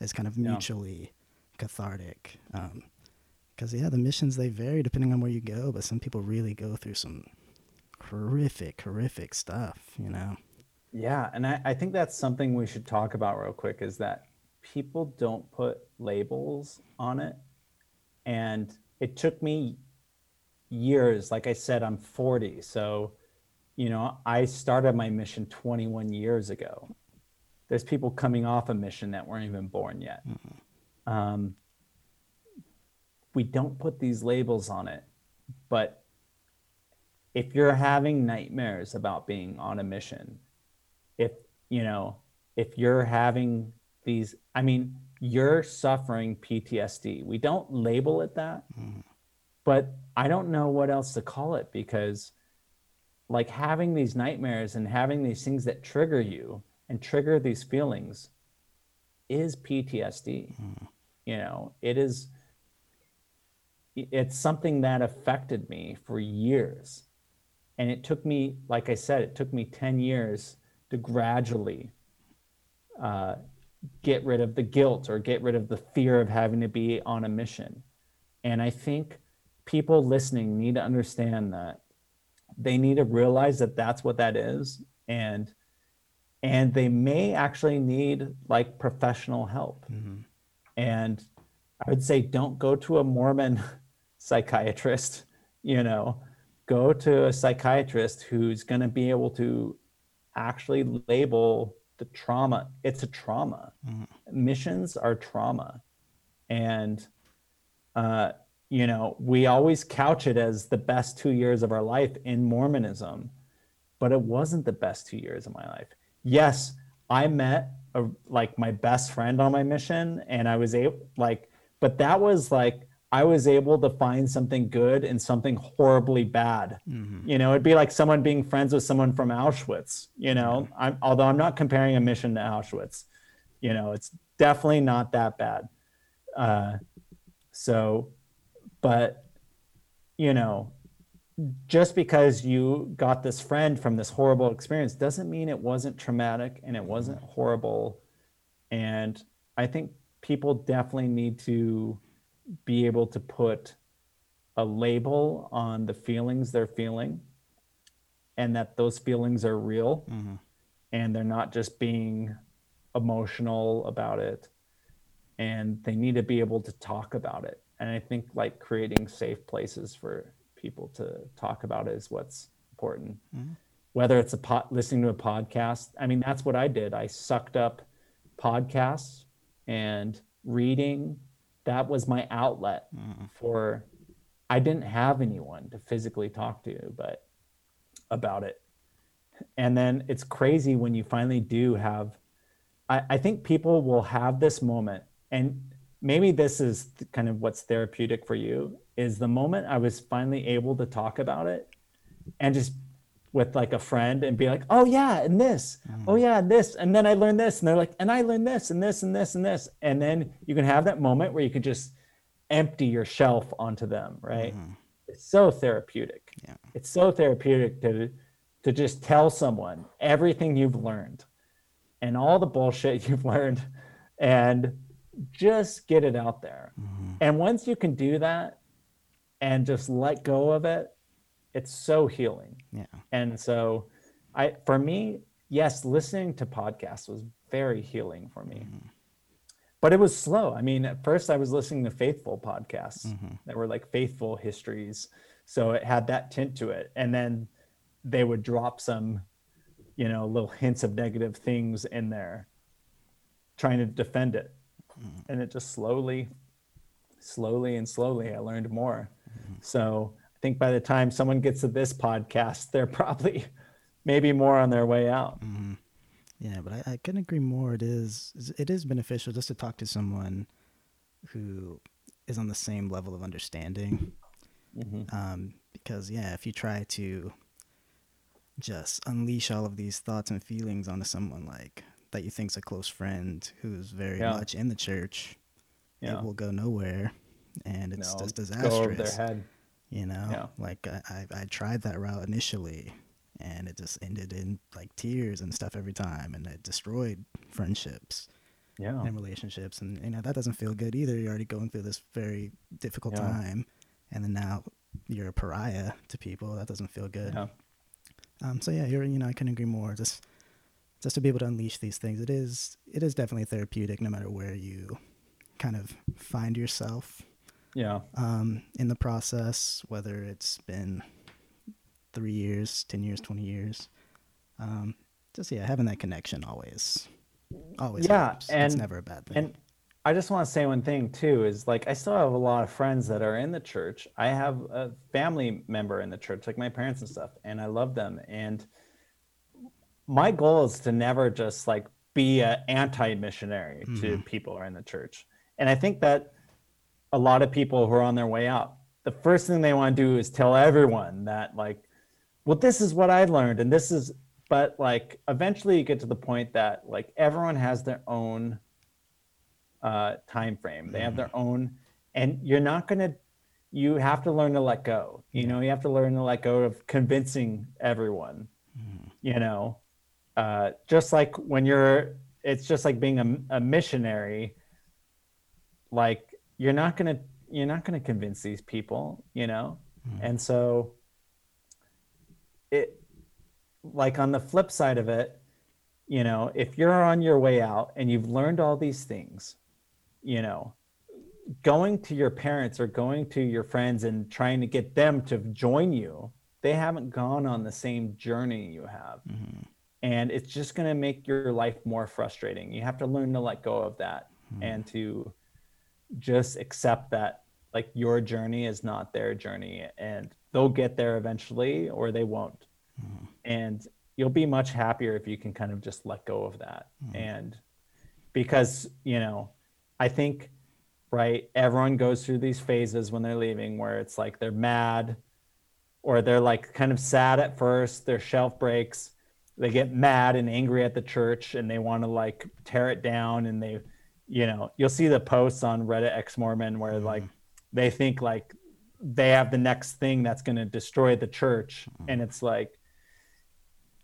is kind of mutually cathartic. 'Cause the missions, they vary depending on where you go, but some people really go through some horrific stuff, you know? Yeah. And I think that's something we should talk about real quick is that people don't put labels on it. And it took me years, like I said, I'm 40. So, you know, I started my mission 21 years ago. There's people coming off a mission that weren't even born yet. Mm-hmm. We don't put these labels on it, but if you're having nightmares about being on a mission, if you're having these, I mean, you're suffering PTSD. We don't label it that. Mm-hmm. But I don't know what else to call it because like having these nightmares and having these things that trigger you and trigger these feelings is PTSD. Mm. You know, it's something that affected me for years. And it took me, like I said, it took me 10 years to gradually get rid of the guilt or get rid of the fear of having to be on a mission. And I think people listening need to understand that they need to realize that that's what that is. And they may actually need like professional help. Mm-hmm. And I would say, don't go to a Mormon psychiatrist, you know, go to a psychiatrist who's going to be able to actually label the trauma. It's a trauma. Mm-hmm. Missions are trauma. And, you know, we always couch it as the best 2 years of our life in Mormonism, but it wasn't the best 2 years of my life. Yes, I met my best friend on my mission, and I was able but that was like I was able to find something good and something horribly bad. Mm-hmm. You know, it'd be like someone being friends with someone from Auschwitz. You know, mm-hmm. Although I'm not comparing a mission to Auschwitz, you know, it's definitely not that bad. But, you know, just because you got this friend from this horrible experience doesn't mean it wasn't traumatic and it wasn't horrible. And I think people definitely need to be able to put a label on the feelings they're feeling, and that those feelings are real, mm-hmm. and they're not just being emotional about it, and they need to be able to talk about it. And I think like creating safe places for people to talk about it is what's important. Mm-hmm. Whether it's listening to a podcast. I mean, that's what I did. I sucked up podcasts and reading. That was my outlet for, I didn't have anyone to physically talk to, but about it. And then it's crazy when you finally do have, I think people will have this moment, and maybe this is kind of what's therapeutic for you, is the moment I was finally able to talk about it and just with like a friend and be like, oh yeah, and this, oh yeah, and this. And then I learned this, and they're like, and I learned this and this and this and this. And then you can have that moment where you could just empty your shelf onto them, right? Mm-hmm. It's so therapeutic. Yeah. It's so therapeutic to just tell someone everything you've learned and all the bullshit you've learned and just get it out there. Mm-hmm. And once you can do that and just let go of it, it's so healing. Yeah. And so for me, yes, listening to podcasts was very healing for me, mm-hmm. but it was slow. I mean, at first I was listening to faithful podcasts mm-hmm. that were like faithful histories. So it had that tint to it. And then they would drop some, you know, little hints of negative things in there trying to defend it. Mm-hmm. And it just slowly I learned more. Mm-hmm. So I think by the time someone gets to this podcast, they're probably maybe more on their way out. Mm-hmm. Yeah, but I couldn't agree more. It is beneficial just to talk to someone who is on the same level of understanding. Mm-hmm. Because, yeah, if you try to just unleash all of these thoughts and feelings onto someone like that you think's a close friend who's very much in the church, it will go nowhere, and it's just disastrous. Go over their head. You know, like I tried that route initially, and it just ended in like tears and stuff every time, and it destroyed friendships and relationships. And, you know, that doesn't feel good either. You're already going through this very difficult time, and then now you're a pariah to people. That doesn't feel good. Yeah. So, yeah, I couldn't agree more. Just to be able to unleash these things. It is definitely therapeutic no matter where you kind of find yourself. Yeah. In the process, whether it's been 3 years, 10 years, 20 years, having that connection always helps. And it's never a bad thing. And I just want to say one thing too, is like, I still have a lot of friends that are in the church. I have a family member in the church, like my parents and stuff, and I love them. And my goal is to never just like be an anti-missionary to people who are in the church. And I think that a lot of people who are on their way out, the first thing they want to do is tell everyone that like, well, this is what I learned and this is, but like eventually you get to the point that like everyone has their own time frame. They have their own, and you have to learn to let go. You know, you have to learn to let go of convincing everyone, you know, just like when it's just like being a missionary, like, you're not going to convince these people, you know? And so it, like on the flip side of it, you know, if you're on your way out and you've learned all these things, you know, going to your parents or going to your friends and trying to get them to join you, they haven't gone on the same journey you have. Mm-hmm. And it's just going to make your life more frustrating. You have to learn to let go of that and to just accept that like your journey is not their journey, and they'll get there eventually or they won't. And you'll be much happier if you can kind of just let go of that. And because, you know, I think, right, everyone goes through these phases when they're leaving where it's like they're mad or they're like kind of sad at first, their shelf breaks, they get mad and angry at the church and they want to like tear it down, and they, you know, you'll see the posts on Reddit ex-Mormon where like they think like they have the next thing that's going to destroy the church. And it's like,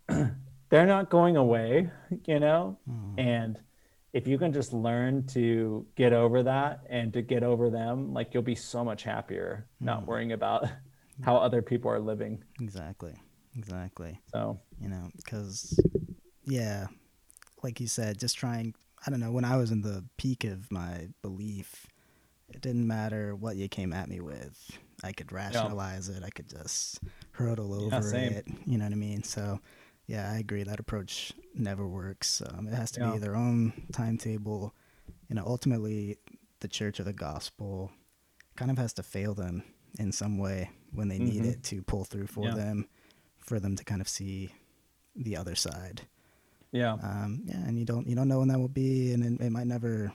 they're not going away, you know, and if you can just learn to get over that and to get over them, like, you'll be so much happier not worrying about how other people are living. Exactly. So, you know, because, yeah, like you said, just trying, I don't know, when I was in the peak of my belief, it didn't matter what you came at me with. I could rationalize it. I could just hurdle over it. You know what I mean? So, yeah, I agree. That approach never works. It has to be their own timetable. You know, ultimately, the church or the gospel kind of has to fail them in some way when they need it to pull through for them to kind of see the other side. Yeah. And you don't know when that will be, and it might never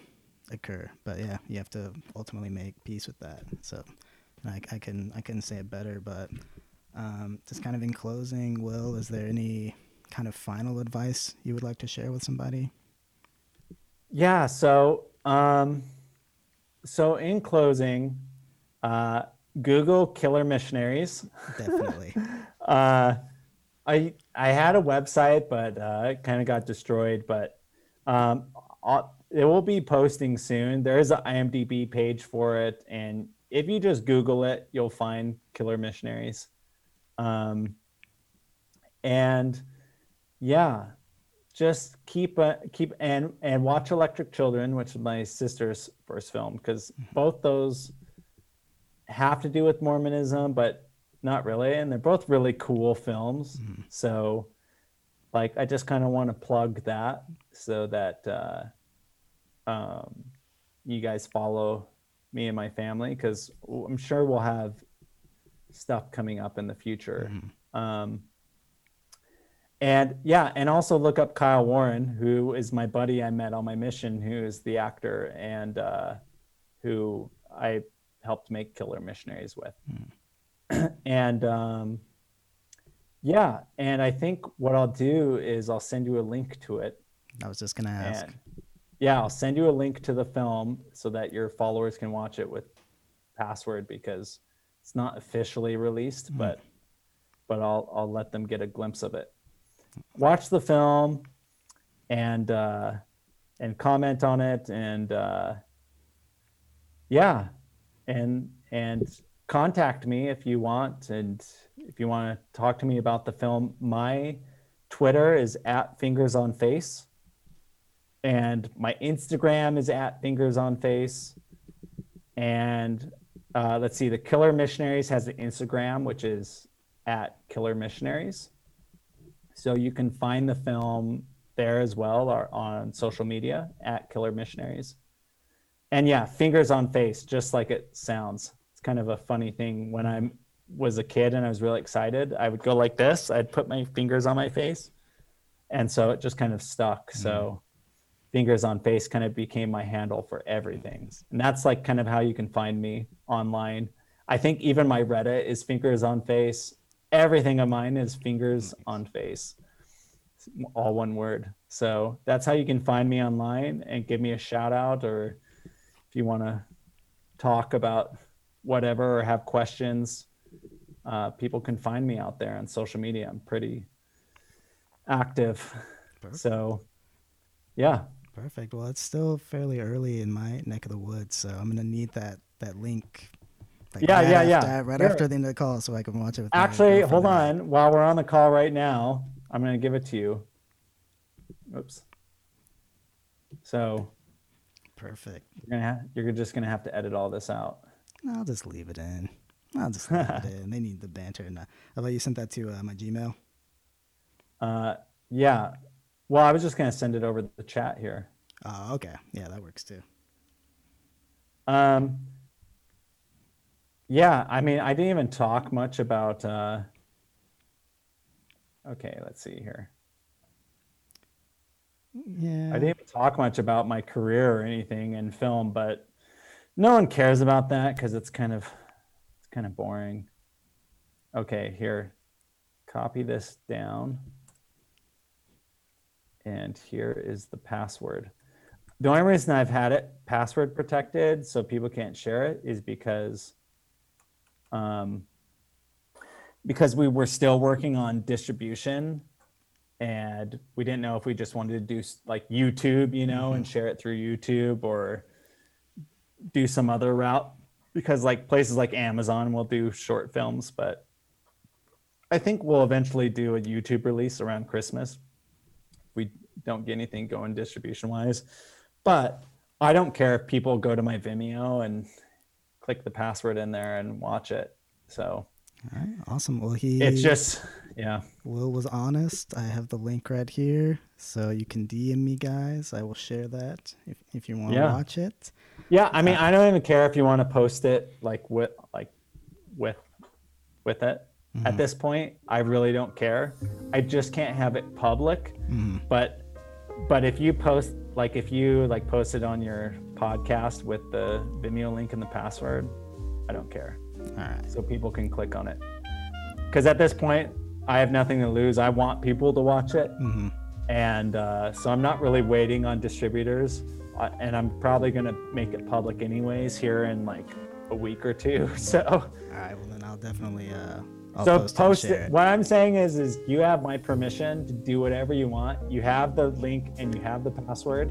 occur. But yeah, you have to ultimately make peace with that. So, I couldn't say it better, but just kind of in closing, Will, is there any kind of final advice you would like to share with somebody? Yeah. So in closing, Google Killer Missionaries. Definitely. I had a website, but it kind of got destroyed, but it will be posting soon. There is an IMDb page for it, and if you just Google it, you'll find Killer Missionaries. Just keep and watch Electric Children, which is my sister's first film, because both those have to do with Mormonism, but not really. And they're both really cool films. Mm-hmm. So, like, I just kind of want to plug that so that you guys follow me and my family, because I'm sure we'll have stuff coming up in the future. Mm-hmm. And also look up Kyle Warren, who is my buddy I met on my mission, who is the actor and who I helped make Killer Missionaries with. Mm-hmm. And I think what I'll do is I'll send you a link to it. I was just gonna ask. I'll send you a link to the film so that your followers can watch it with password, because it's not officially released, but I'll let them get a glimpse of it. Watch the film and comment on it and contact me if you want. And if you want to talk to me about the film, my Twitter is @fingersonface. And my Instagram is @fingersonface. And let's see, the Killer Missionaries has an Instagram, which is @killermissionaries. So you can find the film there as well, or on social media, @killermissionaries. And yeah, Fingers on Face, just like it sounds. It's kind of a funny thing. When I was a kid and I was really excited, I would go like this. I'd put my fingers on my face. And so it just kind of stuck. Mm-hmm. So Fingers on Face kind of became my handle for everything. And that's like kind of how you can find me online. I think even my Reddit is Fingers on Face. Everything of mine is Fingers on Face, all one word. So that's how you can find me online and give me a shout out, or if you want to talk about whatever or have questions, people can find me out there on social media. I'm pretty active. Perfect. So yeah. Perfect. Well, it's still fairly early in my neck of the woods, so I'm going to need that link. After the end of the call, so I can watch it. Actually, hold on. While we're on the call right now, I'm going to give it to you. Oops. So. Perfect. You're just going to have to edit all this out. I'll just leave it in. They need the banter. And how about you sent that to my Gmail? Yeah. Well, I was just going to send it over the chat here. Oh, okay. Yeah, that works too. Yeah, I mean, I didn't even talk much about... Okay, let's see here. Yeah, I didn't even talk much about my career or anything in film, but no one cares about that because it's kind of boring. Okay, here, copy this down, and here is the password. The only reason I've had it password protected so people can't share it is because we were still working on distribution, And we didn't know if we just wanted to do like YouTube, you know, and share it through YouTube or do some other route, because like places like Amazon will do short films, but I think we'll eventually do a YouTube release around Christmas. We don't get anything going distribution wise, but I don't care if people go to my Vimeo and click the password in there and watch it. So. All right. Awesome. Well, it's just, yeah. Will was honest. I have the link right here. So you can DM me, guys. I will share that if you want to watch it. Yeah. I mean, I don't even care if you want to post it with it. Mm-hmm. At this point, I really don't care. I just can't have it public. Mm-hmm. But if you post, like if you like post it on your podcast with the Vimeo link and the password, I don't care. All right. So people can click on it. Because at this point, I have nothing to lose. I want people to watch it. Mm-hmm. And so I'm not really waiting on distributors. And I'm probably going to make it public anyways here in like a week or two. So. All right. Well, then I'll definitely... post it. What I'm saying is you have my permission to do whatever you want. You have the link and you have the password.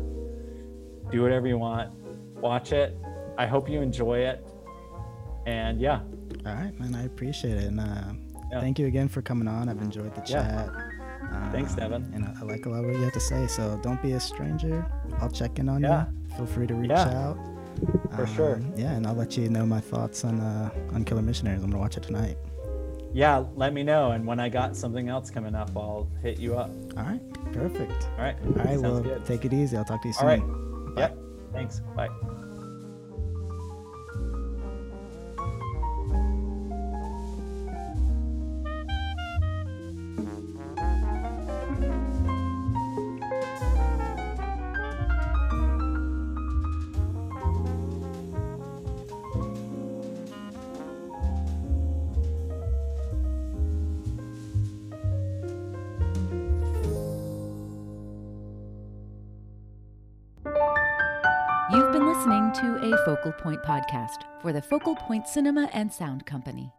Do whatever you want. Watch it. I hope you enjoy it. And yeah. All right, man. I appreciate it. And thank you again for coming on. I've enjoyed the chat. Thanks, Devin. And I like a lot of what you have to say. So don't be a stranger. I'll check in on you. Feel free to reach out. For sure. Yeah, and I'll let you know my thoughts on Killer Missionaries. I'm going to watch it tonight. Yeah, let me know. And when I got something else coming up, I'll hit you up. All right. Perfect. All right. All right. Well, take it easy. I'll talk to you soon. All right. Bye. Yep. Thanks. Bye. Focal Point Podcast for the Focal Point Cinema and Sound Company.